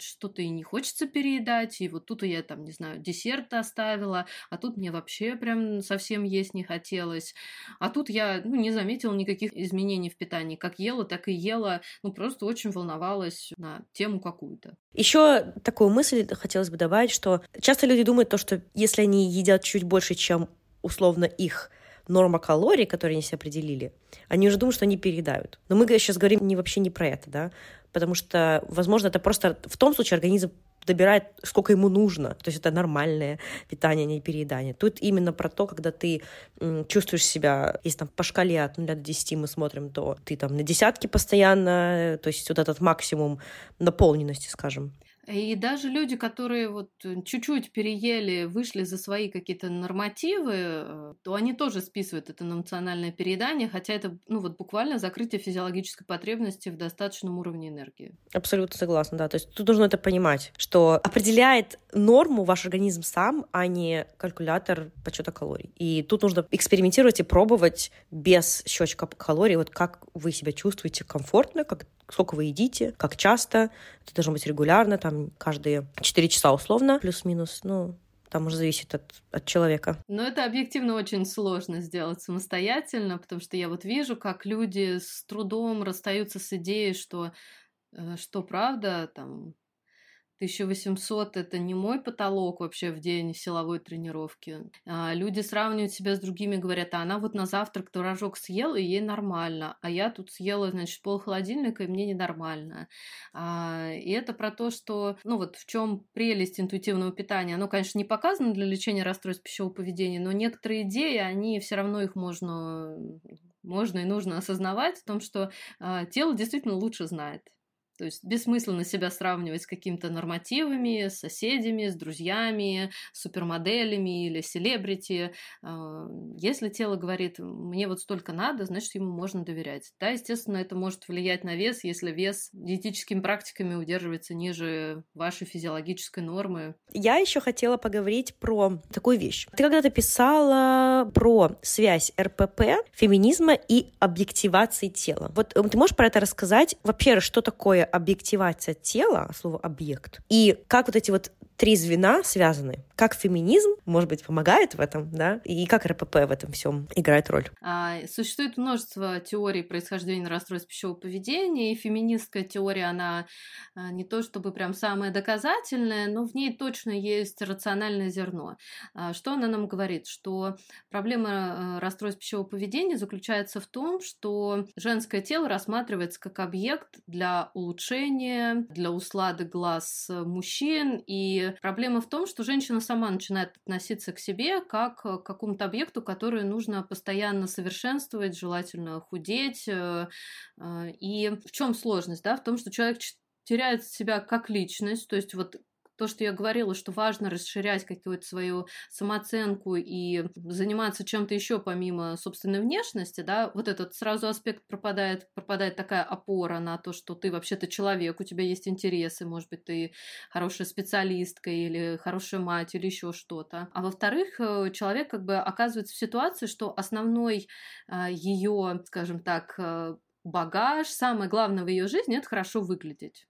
что-то и не хочется переедать, и вот тут я там, не знаю, десерт оставила, а тут мне вообще прям совсем есть не хотелось, а тут я, ну, не заметила никаких изменений в питании, как ела, так и ела, ну, просто очень волновалась на тему какую-то. Еще такую мысль хотелось бы добавить, что часто люди думают то, что если они едят чуть больше, чем условно их норма калорий, которые они себе определили, они уже думают, что они переедают. Но мы сейчас говорим не, вообще не про это, да, потому что, возможно, это просто в том случае организм добирает, сколько ему нужно, то есть это нормальное питание, не переедание. Тут именно про то, когда ты чувствуешь себя, если там по шкале от нуля до десяти мы смотрим, то ты там на десятке постоянно, то есть вот этот максимум наполненности, скажем. И даже люди, которые вот чуть-чуть переели, вышли за свои какие-то нормативы, то они тоже списывают это на эмоциональное переедание, хотя это, ну, вот буквально закрытие физиологической потребности в достаточном уровне энергии. Абсолютно согласна, да. То есть тут нужно это понимать, что определяет норму ваш организм сам, а не калькулятор подсчета калорий. И тут нужно экспериментировать и пробовать без счетчика калорий, вот как вы себя чувствуете комфортно, как сколько вы едите, как часто, это должно быть регулярно, там каждые четыре часа условно, плюс-минус, ну, там уже зависит от, от человека. Но это объективно очень сложно сделать самостоятельно, потому что я вот вижу, как люди с трудом расстаются с идеей, что, что правда, там, тысяча восемьсот – это не мой потолок вообще в день силовой тренировки. А люди сравнивают себя с другими, говорят, а она вот на завтрак творожок съела, и ей нормально, а я тут съела, значит, полхолодильника, и мне ненормально. А, и это про то, что, ну вот в чем прелесть интуитивного питания. Оно, конечно, не показано для лечения расстройств пищевого поведения, но некоторые идеи, они все равно их можно, можно и нужно осознавать в том, что а, тело действительно лучше знает. То есть бессмысленно себя сравнивать с какими-то нормативами, с соседями, с друзьями, с супермоделями или селебрити. Если тело говорит, мне вот столько надо, значит, ему можно доверять. Да, естественно, это может влиять на вес, если вес диетическими практиками удерживается ниже вашей физиологической нормы. Я еще хотела поговорить про такую вещь. Ты когда-то писала про связь эр пэ пэ, феминизма и объективации тела. Вот ты можешь про это рассказать? Вообще, что такое объективация тела, слово «объект», и как вот эти вот три звена связаны? Как феминизм, может быть, помогает в этом, да? И как эр пэ пэ в этом всем играет роль? Существует множество теорий происхождения расстройств пищевого поведения, и феминистская теория, она не то чтобы прям самая доказательная, но в ней точно есть рациональное зерно. Что она нам говорит? Что проблема расстройств пищевого поведения заключается в том, что женское тело рассматривается как объект для улучшения, для услады глаз мужчин, и проблема в том, что женщина сама начинает относиться к себе как к какому-то объекту, который нужно постоянно совершенствовать, желательно худеть. И в чем сложность? Да? В том, что человек теряет себя как личность, то есть вот то, что я говорила, что важно расширять какую-то свою самооценку и заниматься чем-то еще помимо собственной внешности, да, вот этот сразу аспект пропадает, пропадает такая опора на то, что ты вообще-то человек, у тебя есть интересы, может быть, ты хорошая специалистка или хорошая мать или еще что-то. А во-вторых, человек как бы оказывается в ситуации, что основной ее, скажем так, багаж, самое главное в ее жизни — это хорошо выглядеть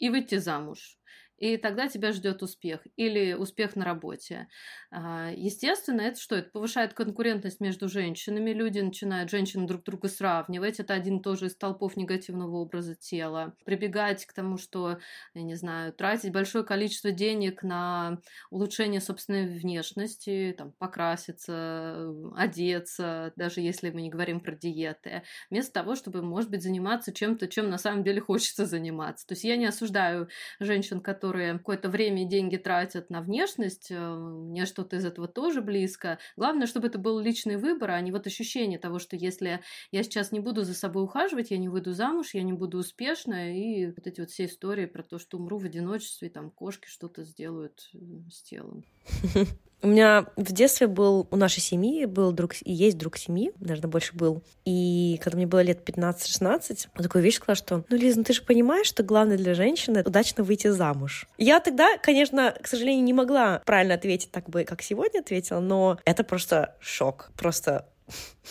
и выйти замуж. И тогда тебя ждет успех или успех на работе. Естественно, это что? Это повышает конкурентность между женщинами. Люди начинают женщин друг друга сравнивать. Это один тоже из столпов негативного образа тела. Прибегать к тому, что, я не знаю, тратить большое количество денег на улучшение собственной внешности, там, покраситься, одеться, даже если мы не говорим про диеты, вместо того, чтобы, может быть, заниматься чем-то, чем на самом деле хочется заниматься. То есть я не осуждаю женщин, которые которые какое-то время и деньги тратят на внешность, мне что-то из этого тоже близко. Главное, чтобы это был личный выбор, а не вот ощущение того, что если я сейчас не буду за собой ухаживать, я не выйду замуж, я не буду успешна, и вот эти вот все истории про то, что умру в одиночестве, там кошки что-то сделают с телом. У меня в детстве был, у нашей семьи был друг, и есть друг семьи, наверное, больше был. И когда мне было лет пятнадцать-шестнадцать, он такую вещь сказал, что, ну, Лиз, ну ты же понимаешь, что главное для женщины — удачно выйти замуж. Я тогда, конечно, к сожалению, не могла правильно ответить так бы, как сегодня ответила, но это просто шок, просто...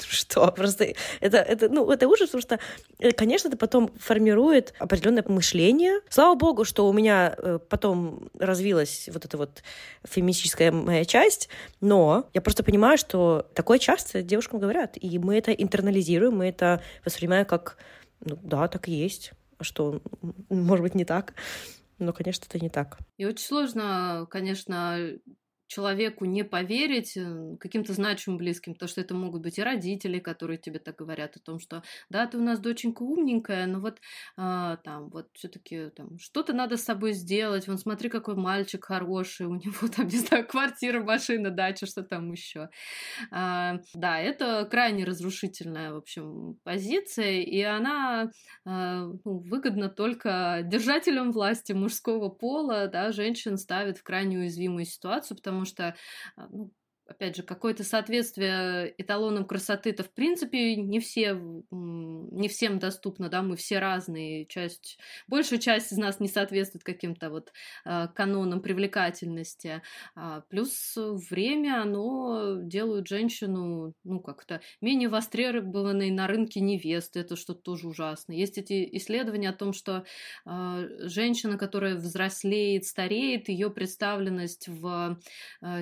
Что? Просто это, это, ну, это ужас, потому что, конечно, это потом формирует определенное мышление. Слава богу, что у меня потом развилась вот эта вот феминистическая моя часть, но я просто понимаю, что такое часто девушкам говорят, и мы это интернализируем, мы это воспринимаем как, ну да, так и есть, а что, может быть, не так, но, конечно, это не так. И очень сложно, конечно, человеку не поверить каким-то значимым близким, потому что это могут быть и родители, которые тебе так говорят о том, что да, ты у нас доченька умненькая, но вот а, там вот все-таки там что-то надо с собой сделать. Вон смотри, какой мальчик хороший, у него там, не знаю, квартира, машина, дача, что там еще. А, да, это крайне разрушительная, в общем, позиция, и она а, ну, выгодна только держателям власти мужского пола, да, женщин ставит в крайне уязвимую ситуацию, потому Потому что, ну, опять же, какое-то соответствие эталонам красоты-то, в принципе, не, все, не всем доступно, да, мы все разные, часть, большая часть из нас не соответствует каким-то вот канонам привлекательности, плюс время, оно делает женщину, ну, как-то менее востребованной на рынке невесты, это что-то тоже ужасно. Есть эти исследования о том, что женщина, которая взрослеет, стареет, ее представленность в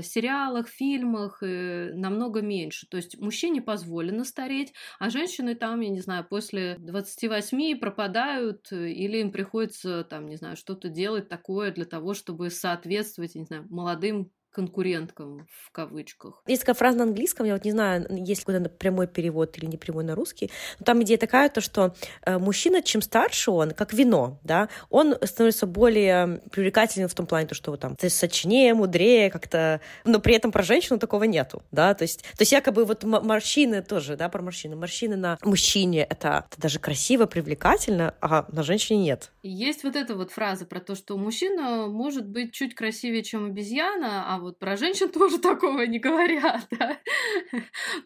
сериалах, фильмах, намного меньше. То есть мужчине позволено стареть, а женщины там, я не знаю, после двадцати восьми пропадают, или им приходится там, не знаю, что-то делать такое для того, чтобы соответствовать, не знаю, молодым конкуренткам в кавычках. Есть такая фраза на английском, я вот не знаю, есть какой-то прямой перевод или не прямой на русский, но там идея такая, то, что мужчина, чем старше он, как вино, да, он становится более привлекательным в том плане, то, что вот там, то есть сочнее, мудрее как-то, но при этом про женщину такого нету, да, то есть, то есть якобы вот морщины тоже, да, про морщины, морщины на мужчине это, это даже красиво, привлекательно, а на женщине нет. Есть вот эта вот фраза про то, что мужчина может быть чуть красивее, чем обезьяна, а вот про женщин тоже такого не говорят. Да?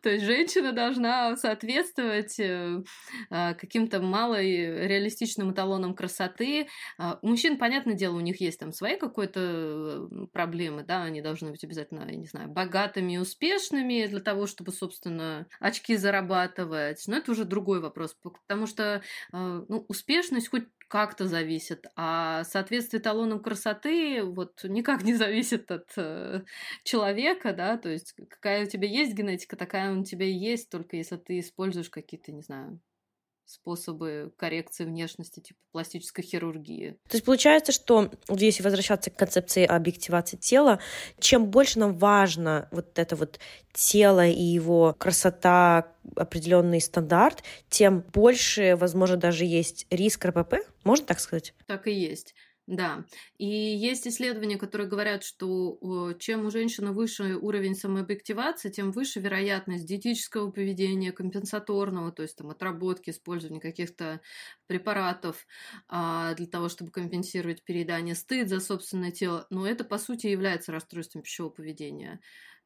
То есть женщина должна соответствовать каким-то малореалистичным эталонам красоты. У мужчин, понятное дело, у них есть там свои какие-то проблемы, да, они должны быть обязательно, я не знаю, богатыми и успешными для того, чтобы, собственно, очки зарабатывать. Но это уже другой вопрос, потому что ну, успешность хоть как-то зависит, а соответствие эталонам красоты вот никак не зависит от э, человека, да, то есть какая у тебя есть генетика, такая у тебя и есть, только если ты используешь какие-то, не знаю, способы коррекции внешности, типа пластической хирургии. То есть получается, что если возвращаться к концепции объективации тела, чем больше нам важно вот это вот тело и его красота, определенный стандарт, тем больше, возможно, даже есть риск РПП, можно так сказать? Так и есть. Да, и есть исследования, которые говорят, что чем у женщины выше уровень самообъективации, тем выше вероятность диетического поведения, компенсаторного, то есть там, отработки, использования каких-то препаратов для того, чтобы компенсировать переедание, стыд за собственное тело. Но это, по сути, является расстройством пищевого поведения.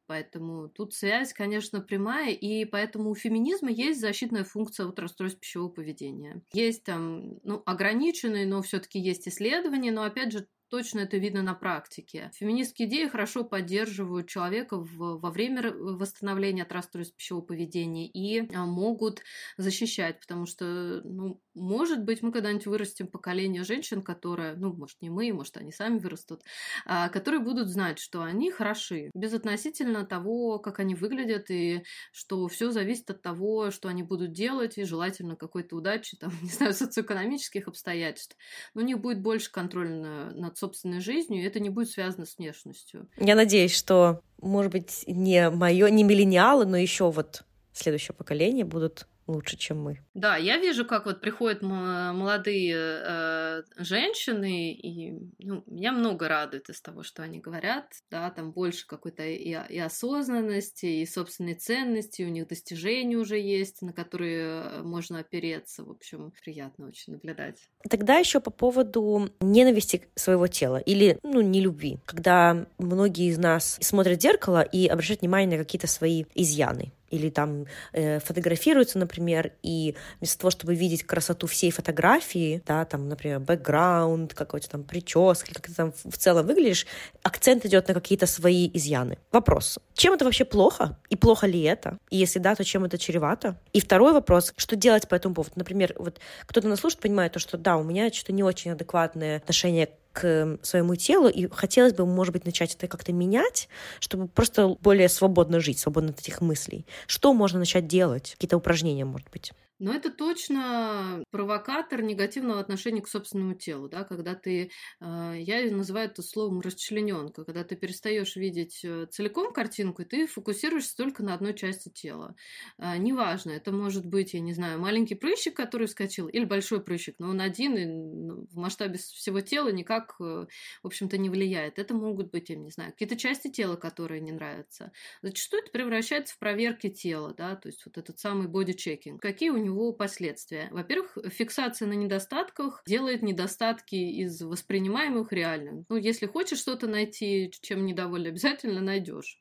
Поэтому тут связь, конечно, прямая, и поэтому у феминизма есть защитная функция от расстройств пищевого поведения. Есть там, ну, ограниченные, но все-таки есть исследования, но, опять же, точно это видно на практике. Феминистские идеи хорошо поддерживают человека в, во время восстановления от расстройств пищевого поведения и могут защищать, потому что, ну, может быть, мы когда-нибудь вырастим поколение женщин, которые, ну, может, не мы, может, они сами вырастут, а, которые будут знать, что они хороши, безотносительно того, как они выглядят, и что все зависит от того, что они будут делать, и желательно какой-то удачи, там, не знаю, социоэкономических обстоятельств. Но у них будет больше контроля над собственной жизнью, и это не будет связано с внешностью. Я надеюсь, что, может быть, не моё, не миллениалы, но еще вот следующее поколение будут лучше, чем мы. Да, я вижу, как вот приходят молодые э, женщины, и ну, меня много радует из того, что они говорят. Да, там больше какой-то и, и осознанности, и собственной ценности, у них достижения уже есть, на которые можно опереться. В общем, приятно очень наблюдать. Тогда еще по поводу ненависти своего тела или, ну, нелюбви. Когда многие из нас смотрят в зеркало и обращают внимание на какие-то свои изъяны. Или там э, фотографируются, например, и вместо того, чтобы видеть красоту всей фотографии, да, там, например, бэкграунд, какой-то там прическа, как ты там в целом выглядишь, акцент идет на какие-то свои изъяны. Вопрос: чем это вообще плохо? И плохо ли это? И если да, то чем это чревато? И второй вопрос: что делать по этому поводу? Например, вот кто-то нас слушает, понимает то, что да, у меня что-то не очень адекватное отношение к своему телу, и хотелось бы, может быть, начать это как-то менять, чтобы просто более свободно жить, свободно от этих мыслей. Что можно начать делать? Какие-то упражнения, может быть? Но это точно провокатор негативного отношения к собственному телу, да, когда ты, я называю это словом расчлененка, когда ты перестаешь видеть целиком картинку, и ты фокусируешься только на одной части тела. Неважно, это может быть, я не знаю, маленький прыщик, который вскочил, или большой прыщик, но он один и в масштабе всего тела никак, в общем-то, не влияет. Это могут быть, я не знаю, какие-то части тела, которые не нравятся. Зачастую это превращается в проверки тела, да, то есть вот этот самый боди-чекинг. Какие у него последствия. Во-первых, фиксация на недостатках делает недостатки из воспринимаемых реальными. Ну, если хочешь что-то найти, чем недоволен, обязательно найдешь.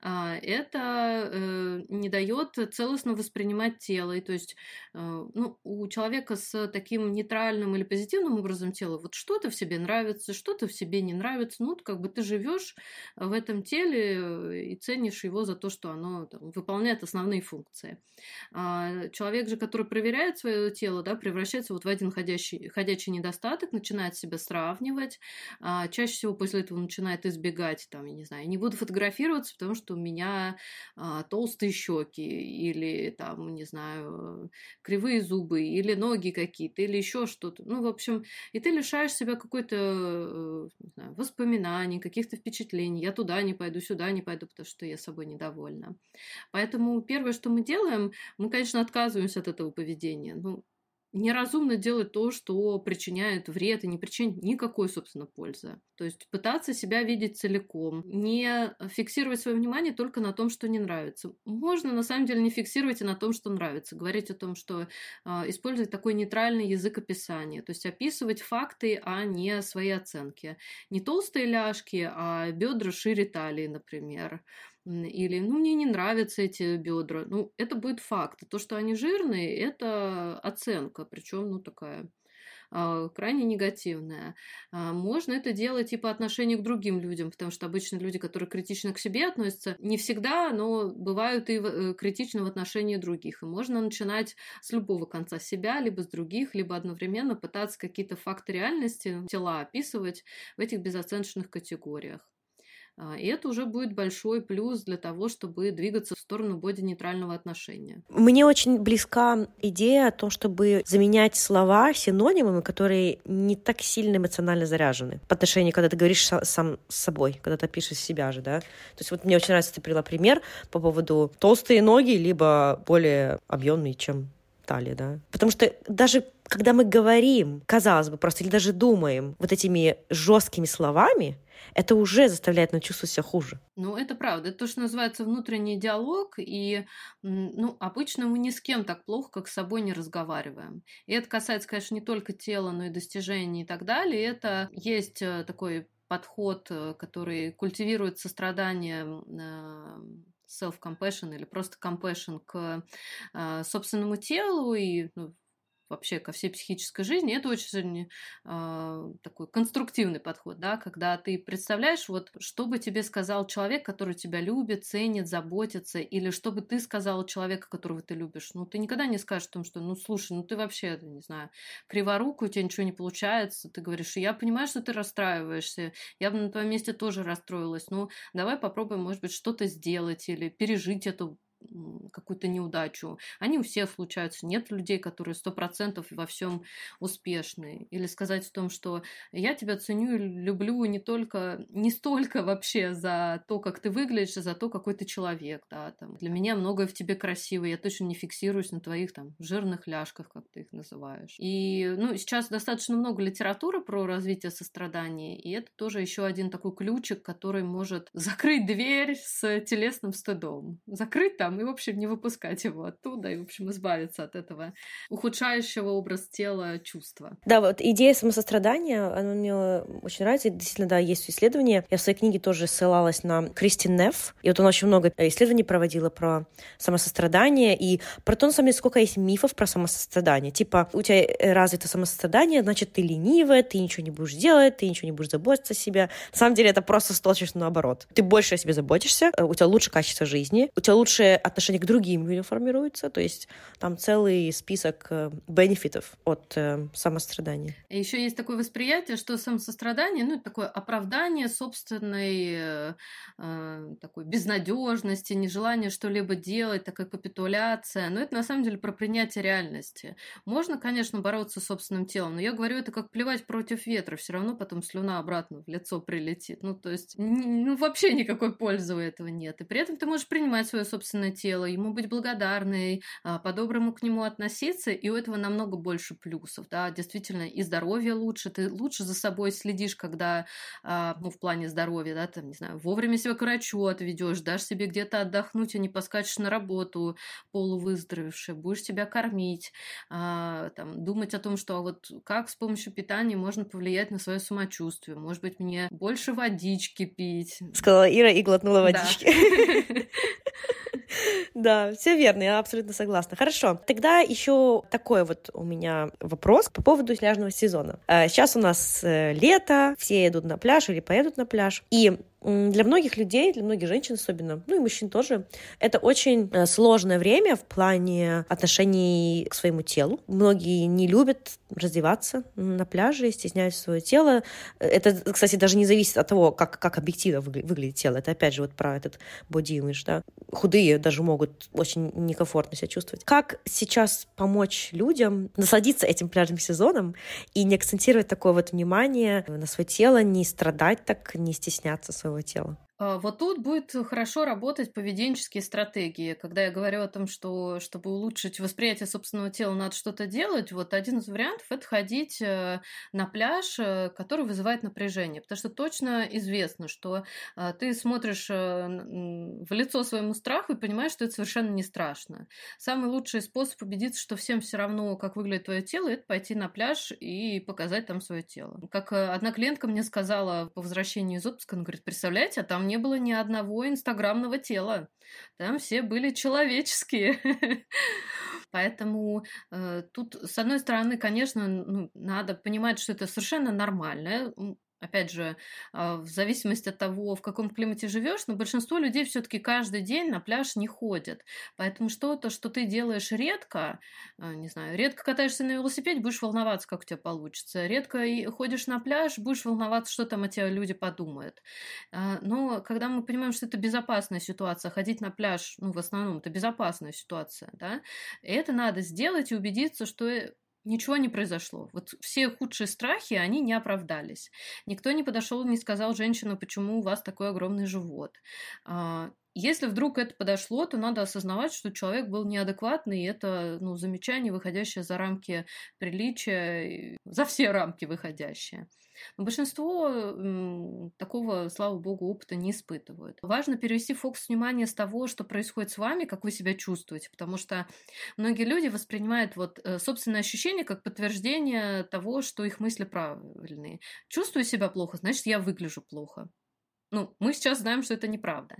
Это не дает целостно воспринимать тело. И то есть ну, у человека с таким нейтральным или позитивным образом тела вот что-то в себе нравится, что-то в себе не нравится. Ну, как бы ты живешь в этом теле и ценишь его за то, что оно там, выполняет основные функции. Человек же, который проверяет свое тело, да, превращается вот в один ходячий, ходячий недостаток, начинает себя сравнивать. Чаще всего после этого начинает избегать, там, я не знаю, не буду фотографироваться, потому что у меня а, толстые щеки, или там, не знаю, кривые зубы, или ноги какие-то, или еще что-то. Ну, в общем, и ты лишаешь себя какой-то, не знаю, воспоминаний, каких-то впечатлений. Я туда не пойду, сюда не пойду, потому что я собой недовольна. Поэтому первое, что мы делаем, мы, конечно, отказываемся от этого поведения. Ну, неразумно делать то, что причиняет вред и не причинит никакой, собственно, пользы. То есть пытаться себя видеть целиком, не фиксировать свое внимание только на том, что не нравится. Можно, на самом деле, не фиксировать и на том, что нравится. Говорить о том, что э, использовать такой нейтральный язык описания, то есть описывать факты, а не свои оценки. Не толстые ляжки, а бедра шире талии, например. Или, ну, мне не нравятся эти бедра. Ну, это будет факт. То, что они жирные, это оценка, причем, ну, такая крайне негативная. Можно это делать и по отношению к другим людям, потому что обычно люди, которые критично к себе относятся, не всегда, но бывают и критично в отношении других. И можно начинать с любого конца себя, либо с других, либо одновременно пытаться какие-то факты реальности, тела описывать в этих безоценочных категориях. И это уже будет большой плюс для того, чтобы двигаться в сторону бодинейтрального отношения. Мне очень близка идея о том, чтобы заменять слова синонимами, которые не так сильно эмоционально заряжены. По отношению, когда ты говоришь сам с собой, когда ты пишешь себя же, да. То есть вот мне очень нравится, ты привела пример по поводу толстые ноги, либо более объемные, чем талия, да. Потому что даже когда мы говорим, казалось бы, просто или даже думаем вот этими жесткими словами, это уже заставляет нас чувствовать себя хуже. Ну, это правда. Это то, что называется внутренний диалог. И, ну, обычно мы ни с кем так плохо, как с собой, не разговариваем. И это касается, конечно, не только тела, но и достижений и так далее. Это есть такой подход, который культивирует сострадание, self-compassion или просто compassion к собственному телу и, ну, вообще ко всей психической жизни. Это очень э, такой конструктивный подход, да, когда ты представляешь, вот, что бы тебе сказал человек, который тебя любит, ценит, заботится, или что бы ты сказала человеку, которого ты любишь. Ну, ты никогда не скажешь о том, что, ну, слушай, ну, ты вообще, не знаю, криворукая, у тебя ничего не получается, ты говоришь, я понимаю, что ты расстраиваешься, я бы на твоем месте тоже расстроилась, ну, давай попробуем, может быть, что-то сделать или пережить эту какую-то неудачу. Они у всех случаются. Нет людей, которые сто процентов во всем успешны. Или сказать о том, что я тебя ценю и люблю не только, не столько вообще за то, как ты выглядишь, а за то, какой ты человек. Да, там. Для меня многое в тебе красиво. Я точно не фиксируюсь на твоих там жирных ляжках, как ты их называешь. И, ну, сейчас достаточно много литературы про развитие сострадания, и это тоже еще один такой ключик, который может закрыть дверь с телесным стыдом. Закрыть там и, в общем, не выпускать его оттуда, и, в общем, избавиться от этого ухудшающего образ тела чувства. Да, вот идея самосострадания, она мне очень нравится, и действительно, да, есть исследования. Я в своей книге тоже ссылалась на Кристин Нефф, и вот она очень много исследований проводила про самосострадание, и про то, на самом деле, сколько есть мифов про самосострадание. Типа, у тебя развито самосострадание, значит, ты ленивая, ты ничего не будешь делать, ты ничего не будешь заботиться о себе. На самом деле, это просто точно наоборот. Ты больше о себе заботишься, у тебя лучше качество жизни, у тебя лучше отношение к другим людям формируется, то есть там целый список бенефитов от э, самосострадания. Еще есть такое восприятие, что самосострадание, ну, это такое оправдание собственной э, такой безнадежности, нежелания что-либо делать, такая капитуляция, но это на самом деле про принятие реальности. Можно, конечно, бороться с собственным телом, но я говорю, это как плевать против ветра, все равно потом слюна обратно в лицо прилетит, ну, то есть ну, вообще никакой пользы у этого нет, и при этом ты можешь принимать свое собственное тело, ему быть благодарной, по-доброму к нему относиться, и у этого намного больше плюсов, да, действительно, и здоровье лучше, ты лучше за собой следишь, когда, ну, в плане здоровья, да, там, не знаю, вовремя себя к врачу отведешь, дашь себе где-то отдохнуть, а не поскачешь на работу полувыздоровевшая, будешь себя кормить, там, думать о том, что а вот как с помощью питания можно повлиять на свое самочувствие, может быть, мне больше водички пить. Сказала Ира и глотнула водички. Да, все верно, я абсолютно согласна. Хорошо, тогда еще такой вот у меня вопрос по поводу пляжного сезона. Сейчас у нас лето, все идут на пляж или поедут на пляж, и для многих людей, для многих женщин особенно, ну и мужчин тоже, это очень сложное время в плане отношений к своему телу. Многие не любят раздеваться на пляже, стесняются свое тело. Это, кстати, даже не зависит от того, как, как объективно выглядит тело. Это, опять же, вот про этот боди-имидж, да. Худые даже могут очень некомфортно себя чувствовать. Как сейчас помочь людям насладиться этим пляжным сезоном и не акцентировать такое вот внимание на свое тело, не страдать так, не стесняться своего тела? Вот тут будет хорошо работать поведенческие стратегии. Когда я говорю о том, что чтобы улучшить восприятие собственного тела, надо что-то делать, вот один из вариантов – это ходить на пляж, который вызывает напряжение. Потому что точно известно, что ты смотришь в лицо своему страху и понимаешь, что это совершенно не страшно. Самый лучший способ убедиться, что всем все равно, как выглядит твое тело, это пойти на пляж и показать там свое тело. Как одна клиентка мне сказала по возвращении из отпуска, она говорит, представляете, а там не было ни одного инстаграмного тела. Там все были человеческие. Поэтому э, тут, с одной стороны, конечно, ну, надо понимать, что это совершенно нормально. Опять же, э, в зависимости от того, в каком климате живешь, но большинство людей все-таки каждый день на пляж не ходят. Поэтому что-то, что ты делаешь редко, э, не знаю, редко катаешься на велосипеде, будешь волноваться, как у тебя получится. Редко ходишь на пляж, будешь волноваться, что там о тебе люди подумают. Э, но когда мы понимаем, что это безопасная ситуация, ходить на пляж, ну, в основном, это безопасная ситуация, да, это надо сделать и убедиться, что ничего не произошло. Вот все худшие страхи, они не оправдались. Никто не подошел и не сказал женщине, почему у вас такой огромный живот. Если вдруг это подошло, то надо осознавать, что человек был неадекватный, и это, ну, замечание, выходящее за рамки приличия, за все рамки выходящее. Но большинство такого, слава богу, опыта не испытывают. Важно перевести фокус внимания с того, что происходит с вами, как вы себя чувствуете, потому что многие люди воспринимают вот собственное ощущение как подтверждение того, что их мысли правильные. Чувствую себя плохо, значит, я выгляжу плохо. Ну, мы сейчас знаем, что это неправда.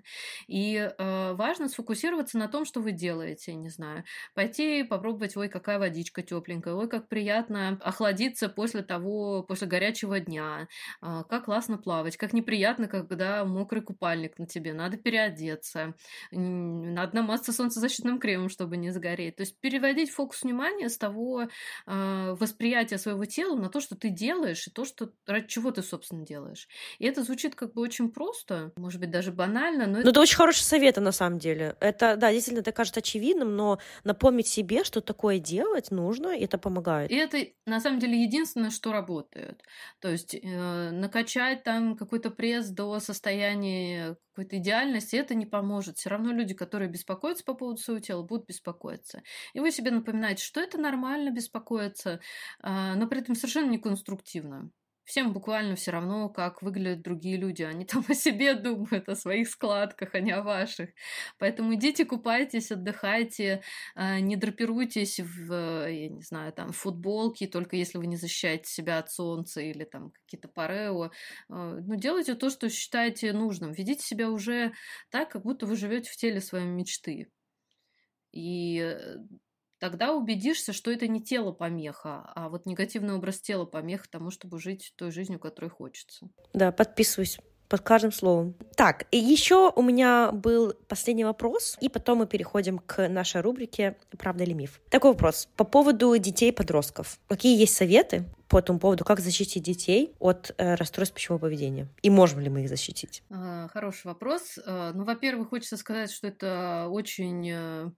И э, важно сфокусироваться на том, что вы делаете, не знаю. Пойти попробовать, ой, какая водичка тепленькая, ой, как приятно охладиться после того, после горячего дня, э, как классно плавать, как неприятно, когда мокрый купальник на тебе, надо переодеться, надо намазаться солнцезащитным кремом, чтобы не загореть. То есть переводить фокус внимания с того э, восприятия своего тела на то, что ты делаешь, и то, что, ради чего ты, собственно, делаешь. И это звучит как бы очень просто, может быть, даже банально. Но, но это... это очень хорошие советы, на самом деле. Это, да, действительно, это кажется очевидным, но напомнить себе, что такое делать нужно, и это помогает. И это, на самом деле, единственное, что работает. То есть э, накачать там какой-то пресс до состояния какой-то идеальности, это не поможет. Все равно люди, которые беспокоятся по поводу своего тела, будут беспокоиться. И вы себе напоминаете, что это нормально беспокоиться, э, но при этом совершенно неконструктивно. Всем буквально все равно, как выглядят другие люди. Они там о себе думают, о своих складках, а не о ваших. Поэтому идите, купайтесь, отдыхайте, не драпируйтесь в, я не знаю, там, футболки, только если вы не защищаете себя от солнца или там какие-то парео. Ну, делайте то, что считаете нужным. Ведите себя уже так, как будто вы живете в теле своей мечты. И тогда убедишься, что это не тело помеха, а вот негативный образ тела помеха тому, чтобы жить той жизнью, которой хочется. Да, подписываюсь под каждым словом. Так, и еще у меня был последний вопрос, и потом мы переходим к нашей рубрике «Правда или миф?». Такой вопрос по поводу детей-подростков. Какие есть советы по этому поводу, как защитить детей от расстройств пищевого поведения? И можем ли мы их защитить? Хороший вопрос. Ну, во-первых, хочется сказать, что это очень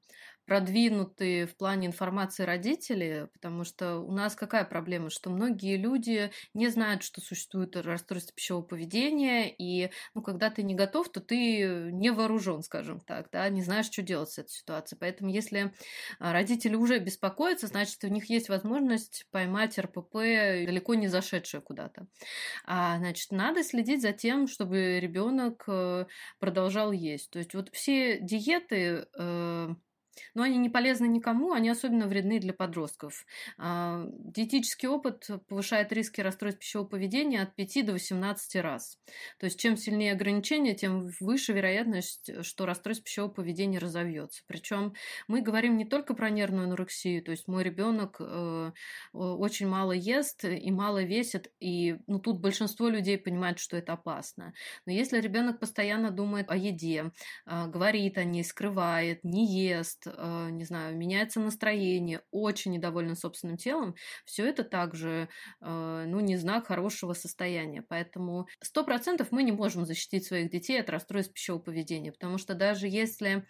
продвинутые в плане информации родители, потому что у нас какая проблема, что многие люди не знают, что существует расстройство пищевого поведения, и, ну, когда ты не готов, то ты не вооружен, скажем так, да, не знаешь, что делать с этой ситуацией. Поэтому если родители уже беспокоятся, значит, у них есть возможность поймать эр пэ пэ, далеко не зашедшее куда-то. А, значит, надо следить за тем, чтобы ребенок продолжал есть. То есть вот все диеты... Э- Но они не полезны никому, они особенно вредны для подростков. Диетический опыт повышает риски расстройств пищевого поведения от пяти до восемнадцати раз. То есть чем сильнее ограничения, тем выше вероятность, что расстройство пищевого поведения разовьется. Причем мы говорим не только про нервную анорексию, то есть мой ребенок очень мало ест и мало весит, и, ну, тут большинство людей понимает, что это опасно. Но если ребенок постоянно думает о еде, говорит о ней, скрывает, не ест, не знаю, меняется настроение, очень недовольна собственным телом, все это также, ну, не знак хорошего состояния. Поэтому сто процентов мы не можем защитить своих детей от расстройств пищевого поведения, потому что даже если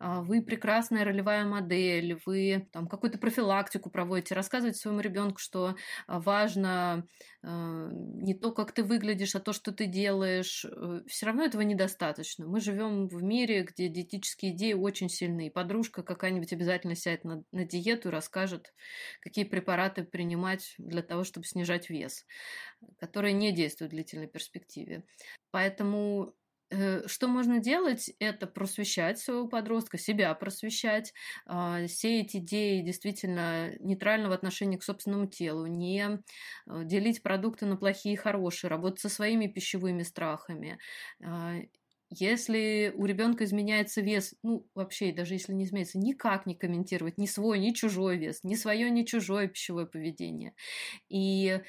вы прекрасная ролевая модель, вы там какую-то профилактику проводите, рассказываете своему ребенку, что важно не то, как ты выглядишь, а то, что ты делаешь, все равно этого недостаточно. Мы живем в мире, где диетические идеи очень сильны. Подружка какая-нибудь обязательно сядет на, на диету и расскажет, какие препараты принимать для того, чтобы снижать вес, которые не действуют в длительной перспективе. Поэтому что можно делать? Это просвещать своего подростка, себя просвещать, сеять идеи действительно нейтрального отношения к собственному телу, не делить продукты на плохие и хорошие, работать со своими пищевыми страхами. Если у ребенка изменяется вес, ну вообще, даже если не изменяется, никак не комментировать ни свой, ни чужой вес, ни свое, ни чужое пищевое поведение. И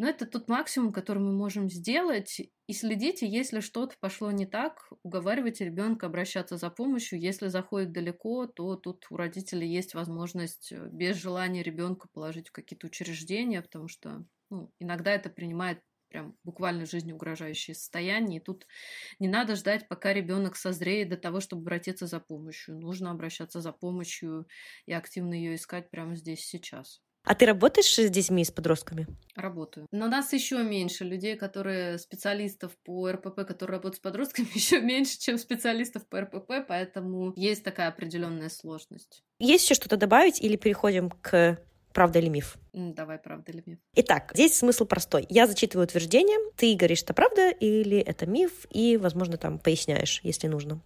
но это тот максимум, который мы можем сделать. И следите, если что-то пошло не так, уговаривайте ребенка обращаться за помощью. Если заходит далеко, то тут у родителей есть возможность без желания ребенка положить в какие-то учреждения, потому что ну, иногда это принимает прям буквально жизнеугрожающее состояние. И тут не надо ждать, пока ребенок созреет до того, чтобы обратиться за помощью. Нужно обращаться за помощью и активно ее искать прямо здесь и сейчас. А ты работаешь с детьми и с подростками? Работаю. Но нас еще меньше людей, которые специалистов по эр пэ пэ, которые работают с подростками, еще меньше, чем специалистов по эр пэ пэ, поэтому есть такая определенная сложность. Есть еще что-то добавить или переходим к «Правда или миф»? Давай «Правда или миф». Итак, здесь смысл простой. Я зачитываю утверждение, ты говоришь, это правда или это миф, и, возможно, там поясняешь, если нужно.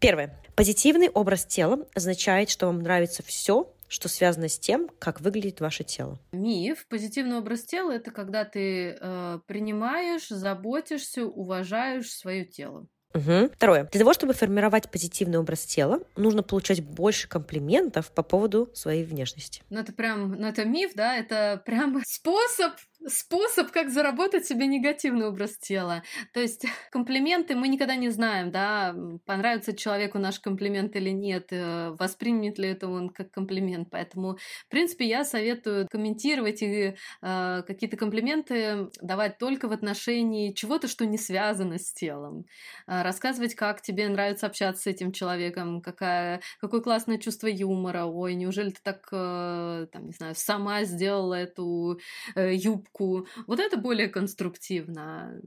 Первое. Позитивный образ тела означает, что вам нравится все, что связано с тем, как выглядит ваше тело. Миф. Позитивный образ тела – это когда ты э, принимаешь, заботишься, уважаешь свое тело. Угу. Второе. Для того, чтобы формировать позитивный образ тела, нужно получать больше комплиментов по поводу своей внешности. Ну это прям, ну это миф, да? Это прям способ, способ, как заработать себе негативный образ тела. То есть комплименты мы никогда не знаем, да? Понравится человеку наш комплимент или нет, воспримет ли это он как комплимент. Поэтому, в принципе, я советую комментировать и э, какие-то комплименты давать только в отношении чего-то, что не связано с телом. Рассказывать, как тебе нравится общаться с этим человеком, какая, какое классное чувство юмора, ой, неужели ты так, там, не знаю, сама сделала эту юбку. Вот это более конструктивно,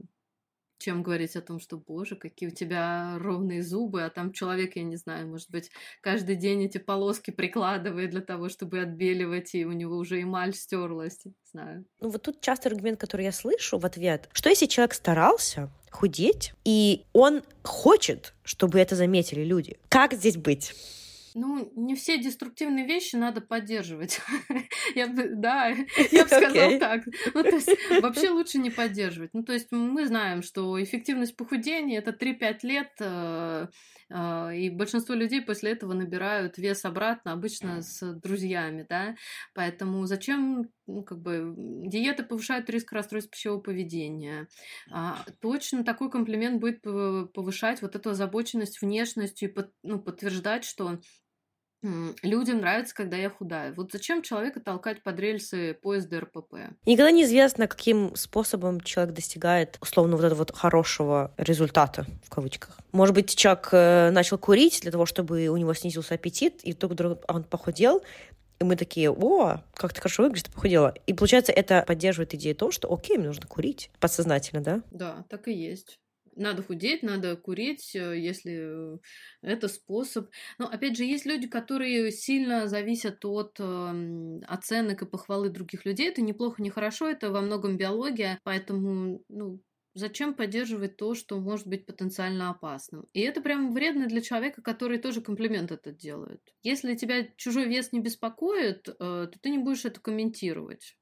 чем говорить о том, что, боже, какие у тебя ровные зубы, а там человек, я не знаю, может быть, каждый день эти полоски прикладывает для того, чтобы отбеливать, и у него уже эмаль стерлась, не знаю. Ну вот тут частый аргумент, который я слышу в ответ, что если человек старался худеть, и он хочет, чтобы это заметили люди, как здесь быть? Ну, не все деструктивные вещи надо поддерживать. я бы, да, я бы сказала okay. так. Ну, то есть, вообще лучше не поддерживать. Ну, то есть, мы знаем, что эффективность похудения – это три-пять лет, э, э, и большинство людей после этого набирают вес обратно, обычно с друзьями, да. Поэтому зачем, ну, как бы, диеты повышают риск расстройств пищевого поведения. А, точно такой комплимент будет повышать вот эту озабоченность внешностью и под, ну, подтверждать, что людям нравится, когда я худаю. Вот зачем человека толкать под рельсы поезда эр пэ пэ? Никогда неизвестно, каким способом человек достигает условно вот этого вот хорошего результата, в кавычках. Может быть, человек начал курить для того, чтобы у него снизился аппетит, и вдруг он похудел, и мы такие, о, как ты хорошо выглядишь, ты похудела. И получается, это поддерживает идею того, что окей, мне нужно курить. Подсознательно, да? Да, так и есть. Надо худеть, надо курить, если это способ. Но, опять же, есть люди, которые сильно зависят от оценок и похвалы других людей. Это неплохо, нехорошо, это во многом биология. Поэтому, ну, зачем поддерживать то, что может быть потенциально опасным? И это прям вредно для человека, который тоже комплимент это делает. Если тебя чужой вес не беспокоит, то ты не будешь это комментировать.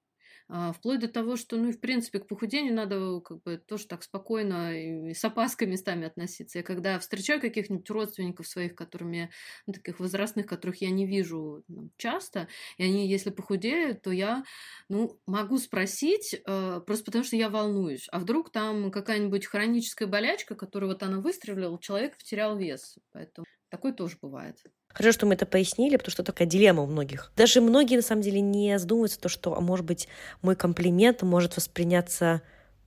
Вплоть до того, что, ну, и в принципе, к похудению надо как бы тоже так спокойно и с опаской местами относиться. Я когда встречаю каких-нибудь родственников своих, которыми, ну, таких возрастных, которых я не вижу ну, часто, и они, если похудеют, то я, ну, могу спросить, э, просто потому что я волнуюсь. А вдруг там какая-нибудь хроническая болячка, которую вот она выстрелила, человек потерял вес. Поэтому такое тоже бывает. Хорошо, что мы это пояснили, потому что такая дилемма у многих. Даже многие, на самом деле, не задумываются то, что, может быть, мой комплимент может восприняться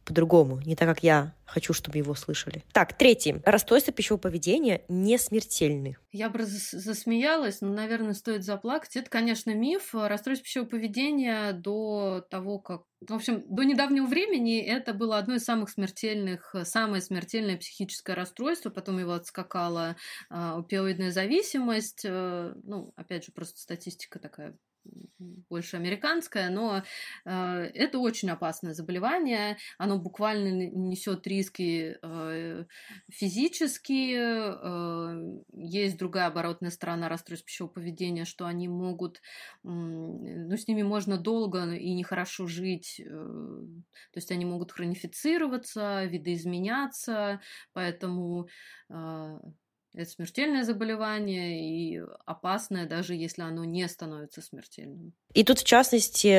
по-другому, не так, как я хочу, чтобы его слышали. Так, третий. Расстройства пищевого поведения не смертельны. Я бы засмеялась, но, наверное, стоит заплакать. Это, конечно, миф. Расстройство пищевого поведения до того, как... В общем, до недавнего времени это было одно из самых смертельных, самое смертельное психическое расстройство. Потом его отскакала э, опиоидная зависимость. Э, ну, опять же, просто статистика такая больше американская, но э, это очень опасное заболевание. Оно буквально несет риски э, физические. Э, есть другая оборотная сторона расстройств пищевого поведения, что они могут, э, ну, с ними можно долго и нехорошо жить. Э, то есть они могут хронифицироваться, видоизменяться, поэтому... Э, Это смертельное заболевание и опасное, даже если оно не становится смертельным. И тут, в частности,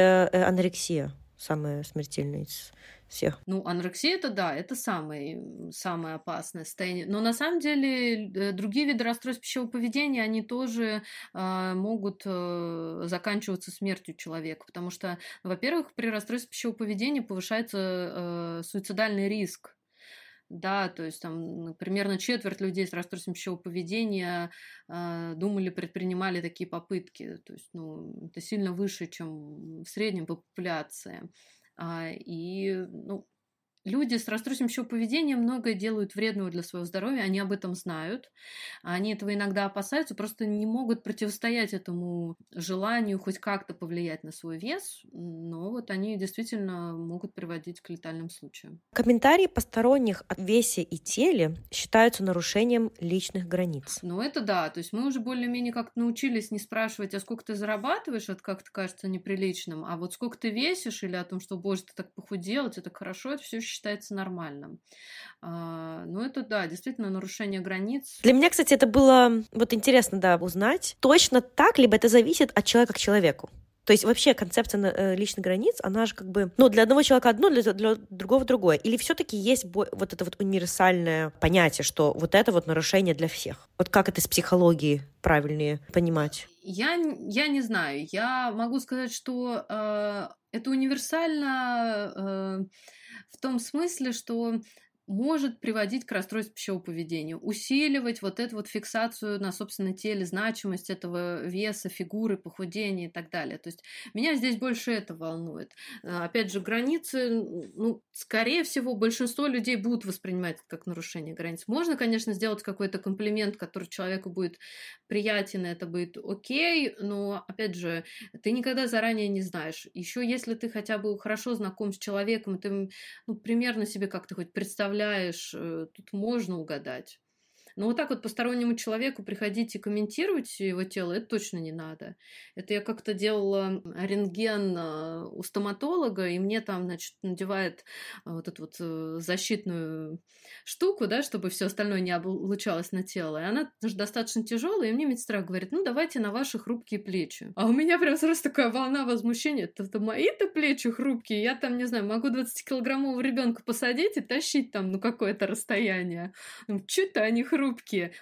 анорексия самая смертельная из всех. Ну, анорексия, это да, это самое, самое опасное состояние. Но на самом деле другие виды расстройств пищевого поведения, они тоже э, могут э, заканчиваться смертью человека, потому что, во-первых, при расстройстве пищевого поведения повышается э, суицидальный риск. Да, то есть там примерно четверть людей с расстройством пищевого поведения э, думали, предпринимали такие попытки. То есть, ну, это сильно выше, чем в среднем по популяции. А, и, ну, люди с расстройством пищевого поведения многое делают вредного для своего здоровья, они об этом знают, они этого иногда опасаются, просто не могут противостоять этому желанию хоть как-то повлиять на свой вес, но вот они действительно могут приводить к летальным случаям. Комментарии посторонних о весе и теле считаются нарушением личных границ. Ну это да, то есть мы уже более-менее как-то научились не спрашивать, а сколько ты зарабатываешь, это как-то кажется неприличным, а вот сколько ты весишь или о том, что, боже, ты так похудел, тебе так хорошо, это все еще считается нормальным. А, ну, это, да, действительно нарушение границ. Для меня, кстати, это было вот интересно, да, узнать. Точно так, либо это зависит от человека к человеку. То есть вообще концепция личных границ, она же как бы, ну, для одного человека одно, для, для другого другое. Или все-таки есть бо- вот это вот универсальное понятие, что вот это вот нарушение для всех. Вот как это из психологии правильнее понимать? Я, я не знаю. Я могу сказать, что э, это универсально э, в том смысле, что может приводить к расстройству пищевого поведения, усиливать вот эту вот фиксацию на собственном теле, значимость этого веса, фигуры, похудения и так далее. То есть меня здесь больше это волнует. Опять же, границы, ну, скорее всего, большинство людей будут воспринимать это как нарушение границ. Можно, конечно, сделать какой-то комплимент, который человеку будет приятен, и это будет окей, но, опять же, ты никогда заранее не знаешь. Еще если ты хотя бы хорошо знаком с человеком, ты, ну, примерно себе как-то хоть представляешь, тут можно угадать. Но вот так вот постороннему человеку приходить и комментировать его тело, это точно не надо. Это я как-то делала рентген у стоматолога, и мне там, значит, надевает вот эту вот защитную штуку, да, чтобы все остальное не облучалось на тело. И она достаточно тяжелая, и мне медсестра говорит, ну, давайте на ваши хрупкие плечи. А у меня прям сразу такая волна возмущения. Это мои-то плечи хрупкие, я там, не знаю, могу двадцатикилограммового ребенка посадить и тащить там, ну, какое-то расстояние. Ну, что-то они хрупкие.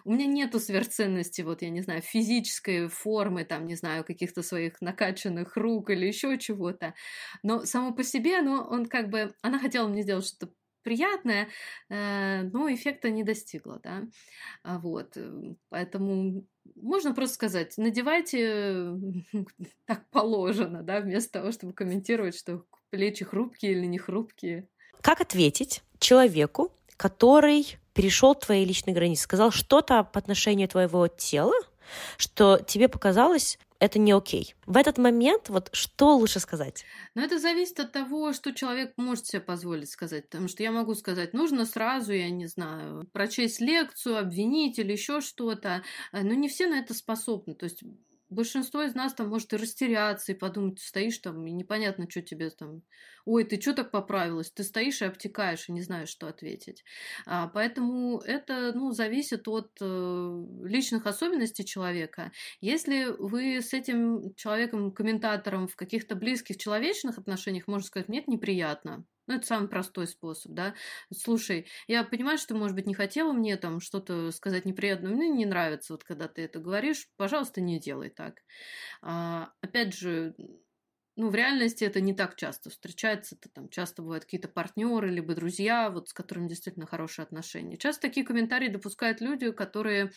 У меня нету сверхценности, вот, я не знаю, физической формы, там, не знаю, каких-то своих накачанных рук или еще чего-то. Но само по себе, ну, он как бы... Она хотела мне сделать что-то приятное, э, но эффекта не достигла, да. Вот. Поэтому можно просто сказать, надевайте так положено, да, вместо того, чтобы комментировать, что плечи хрупкие или не хрупкие. Как ответить человеку, который... перешел твои личные границы, сказал что-то по отношению твоего тела, что тебе показалось, это не окей. В этот момент вот что лучше сказать? Ну, это зависит от того, что человек может себе позволить сказать. Потому что я могу сказать, нужно сразу, я не знаю, прочесть лекцию, обвинить или еще что-то. Но не все на это способны. То есть большинство из нас там может и растеряться, и подумать, ты стоишь там, и непонятно, что тебе там... Ой, ты что так поправилась? Ты стоишь и обтекаешь, и не знаешь, что ответить. А, поэтому это, ну, зависит от э, личных особенностей человека. Если вы с этим человеком, комментатором, в каких-то близких человечных отношениях, можно сказать, мне это неприятно. Ну, это самый простой способ, да. Слушай, я понимаю, что ты, может быть, не хотела мне там что-то сказать неприятное, мне не нравится, вот когда ты это говоришь, пожалуйста, не делай так. А, опять же, Ну, в реальности это не так часто встречается. Это там часто бывают какие-то партнеры, либо друзья, вот, с которыми действительно хорошие отношения. Часто такие комментарии допускают люди, которые,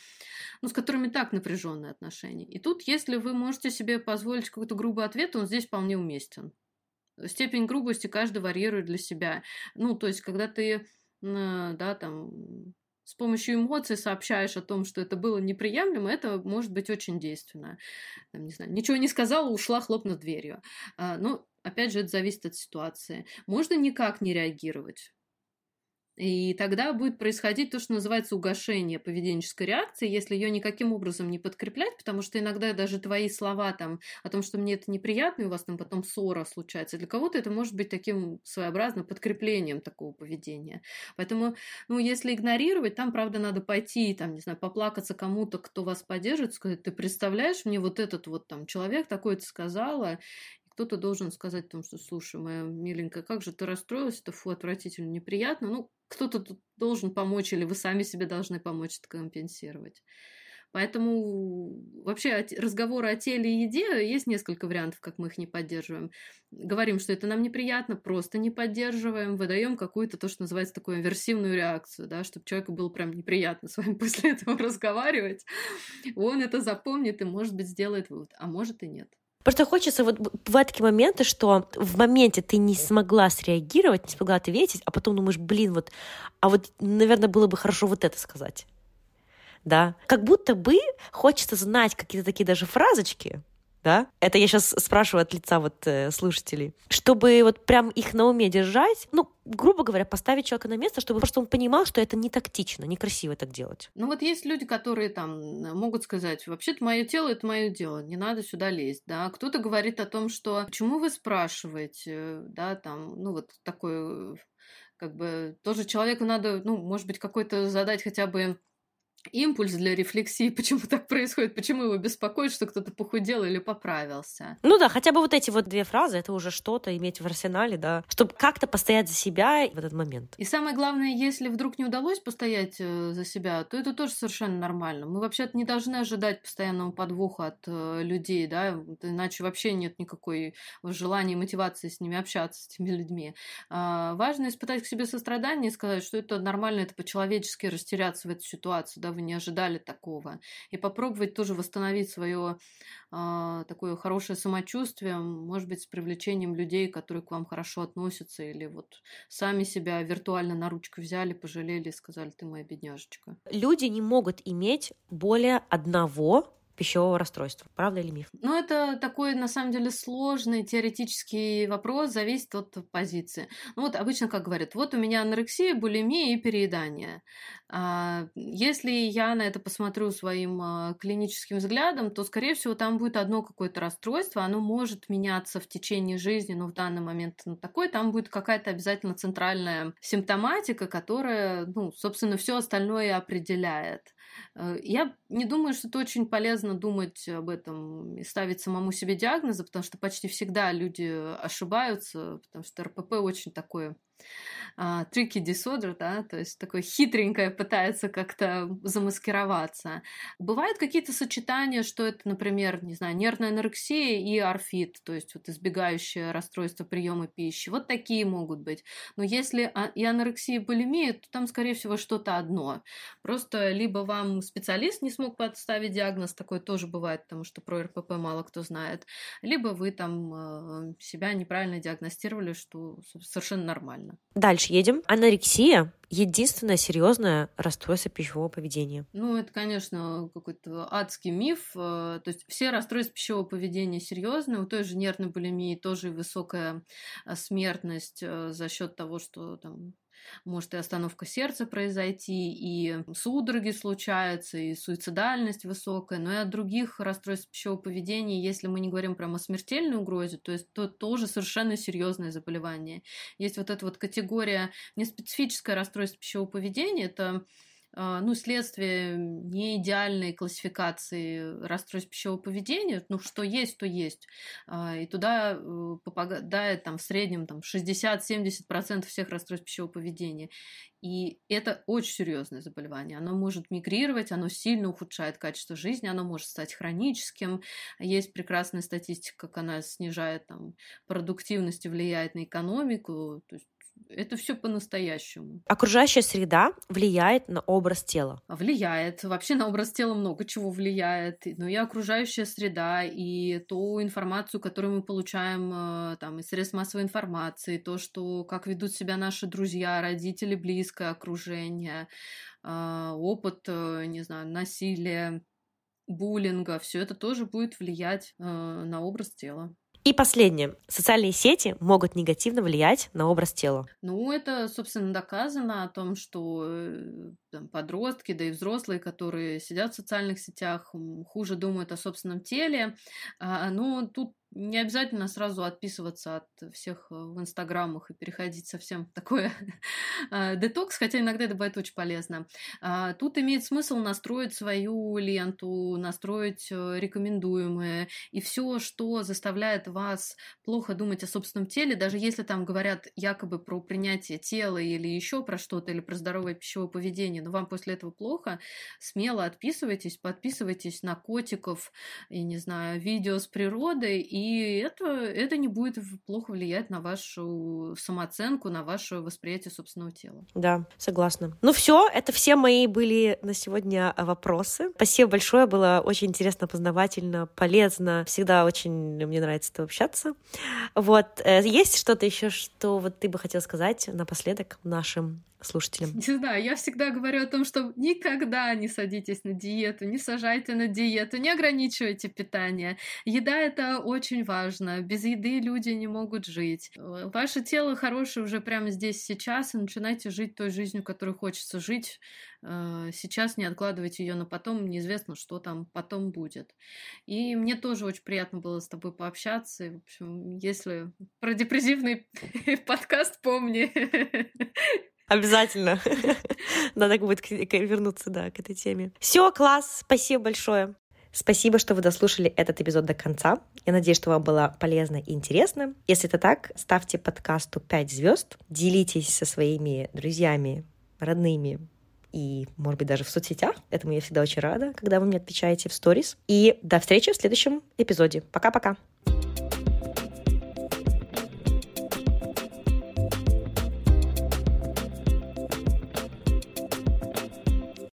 ну, с которыми так напряженные отношения. И тут, если вы можете себе позволить какой-то грубый ответ, он здесь вполне уместен. Степень грубости каждый варьирует для себя. Ну, то есть, когда ты, да, там, с помощью эмоций сообщаешь о том, что это было неприемлемо, это может быть очень действенно. Там, не знаю, ничего не сказала, ушла, хлопнув дверью. А, но, опять же, это зависит от ситуации. Можно никак не реагировать. И тогда будет происходить то, что называется угошение поведенческой реакции, если ее никаким образом не подкреплять, потому что иногда даже твои слова там, о том, что мне это неприятно, и у вас там потом ссора случается, для кого-то это может быть таким своеобразным подкреплением такого поведения. Поэтому, ну, если игнорировать, там, правда, надо пойти, там, не знаю, поплакаться кому-то, кто вас поддержит, сказать: ты представляешь, мне вот этот вот там человек такой-то сказала. Кто-то должен сказать о том, что: слушай, моя миленькая, как же ты расстроилась, это фу, отвратительно, неприятно. Ну, кто-то тут должен помочь, или вы сами себе должны помочь это компенсировать. Поэтому вообще разговоры о теле и еде, есть несколько вариантов, как мы их не поддерживаем. Говорим, что это нам неприятно, просто не поддерживаем, выдаем какую-то, то, что называется, такую аверсивную реакцию, да, чтобы человеку было прям неприятно с вами после этого разговаривать. Он это запомнит и, может быть, сделает вывод, а может и нет. Просто хочется, вот бывают такие моменты, что в моменте ты не смогла среагировать, не смогла ответить, а потом думаешь: блин, вот, а вот, наверное, было бы хорошо вот это сказать. Да? Как будто бы хочется знать какие-то такие даже фразочки, да? Это я сейчас спрашиваю от лица вот э, слушателей, чтобы вот прям их на уме держать, ну, грубо говоря, поставить человека на место, чтобы просто он понимал, что это не тактично, некрасиво так делать. Ну вот есть люди, которые там могут сказать: вообще-то мое тело — это мое дело, не надо сюда лезть, да. Кто-то говорит о том, что почему вы спрашиваете, да, там, ну вот такой, как бы, тоже человеку надо, ну, может быть, какой-то задать хотя бы импульс для рефлексии, почему так происходит, почему его беспокоит, что кто-то похудел или поправился. Ну да, хотя бы вот эти вот две фразы, это уже что-то иметь в арсенале, да, чтобы как-то постоять за себя в этот момент. И самое главное, если вдруг не удалось постоять за себя, то это тоже совершенно нормально. Мы вообще-то не должны ожидать постоянного подвоха от людей, да, иначе вообще нет никакой желания и мотивации с ними общаться, с этими людьми. Важно испытать к себе сострадание и сказать, что это нормально, это по-человечески растеряться в этой ситуации, да, вы не ожидали такого. И попробовать тоже восстановить свое э, такое хорошее самочувствие, может быть, с привлечением людей, которые к вам хорошо относятся, или вот сами себя виртуально на ручку взяли, пожалели и сказали: ты моя бедняжечка. Люди не могут иметь более одного пищевого расстройства. Правда или миф? Ну, это такой, на самом деле, сложный теоретический вопрос, зависит от позиции. Ну, вот обычно как говорят: вот у меня анорексия, булимия и переедание. Если я на это посмотрю своим клиническим взглядом, то, скорее всего, там будет одно какое-то расстройство, оно может меняться в течение жизни, но в данный момент оно такое, там будет какая-то обязательно центральная симптоматика, которая, ну, собственно, все остальное определяет. Я не думаю, что это очень полезно думать об этом и ставить самому себе диагнозы, потому что почти всегда люди ошибаются, потому что эр пэ пэ очень такое uh, tricky disorder, да, то есть такое хитренькое, пытается как-то замаскироваться. Бывают какие-то сочетания, что это, например, не знаю, нервная анорексия и орфит, то есть вот избегающее расстройство приема пищи. Вот такие могут быть. Но если и анорексия, и булимия, то там, скорее всего, что-то одно. Просто либо вам специалист не смог подставить диагноз, такое тоже бывает, потому что про эр пэ пэ мало кто знает, либо вы там себя неправильно диагностировали, что совершенно нормально. Дальше едем. Анорексия — единственное серьезное расстройство пищевого поведения. Ну, это, конечно, какой-то адский миф. То есть все расстройства пищевого поведения серьезные. У той же нервной булимии тоже высокая смертность за счет того, что там может и остановка сердца произойти, и судороги случаются, и суицидальность высокая. Но и от других расстройств пищевого поведения, если мы не говорим прямо о смертельной угрозе, то есть то тоже совершенно серьезное заболевание. Есть вот эта вот категория неспецифическое расстройство пищевого поведения, это ну, следствие неидеальной классификации расстройств пищевого поведения, ну, что есть, то есть. И туда попадает там, в среднем там, шестьдесят-семьдесят процентов всех расстройств пищевого поведения. И это очень серьезное заболевание. Оно может мигрировать, оно сильно ухудшает качество жизни, оно может стать хроническим. Есть прекрасная статистика, как она снижает там, продуктивность и влияет на экономику. То есть это все по-настоящему. Окружающая среда влияет на образ тела? Влияет. Вообще на образ тела много чего влияет. Но и окружающая среда, и ту информацию, которую мы получаем там, из средств массовой информации, то, что, как ведут себя наши друзья, родители, близкое окружение, опыт, не знаю, насилия, буллинга. Все это тоже будет влиять на образ тела. И последнее. Социальные сети могут негативно влиять на образ тела. Ну, это, собственно, доказано о том, что там, подростки, да и взрослые, которые сидят в социальных сетях, хуже думают о собственном теле. А, ну, тут не обязательно сразу отписываться от всех в инстаграмах и переходить совсем в такой детокс, хотя иногда это бывает очень полезно. Тут имеет смысл настроить свою ленту, настроить рекомендуемые, и все, что заставляет вас плохо думать о собственном теле, даже если там говорят якобы про принятие тела или еще про что-то, или про здоровое пищевое поведение, но вам после этого плохо, смело отписывайтесь, подписывайтесь на котиков, и не знаю, видео с природой, и это, это не будет плохо влиять на вашу самооценку, на ваше восприятие собственного тела. Да, согласна. Ну все, это все мои были на сегодня вопросы. Спасибо большое, было очень интересно, познавательно, полезно. Всегда очень мне нравится с тобой общаться. Вот, есть что-то еще, что вот ты бы хотела сказать напоследок нашим слушателям? Не знаю, я всегда говорю о том, что никогда не садитесь на диету, не сажайте на диету, не ограничивайте питание. Еда — это очень важно. Без еды люди не могут жить. Ваше тело хорошее уже прямо здесь, сейчас, и начинайте жить той жизнью, которую хочется жить. Сейчас не откладывайте ее на потом, неизвестно, что там потом будет. И мне тоже очень приятно было с тобой пообщаться. И, в общем, если про депрессивный подкаст помни. Обязательно. Надо будет вернуться, да, к этой теме. Все, класс, спасибо большое. Спасибо, что вы дослушали этот эпизод до конца. Я надеюсь, что вам было полезно и интересно. Если это так, ставьте подкасту пять звезд, делитесь со своими друзьями, родными и, может быть, даже в соцсетях. Этому я всегда очень рада, когда вы мне отвечаете в сторис. И до встречи в следующем эпизоде. Пока-пока!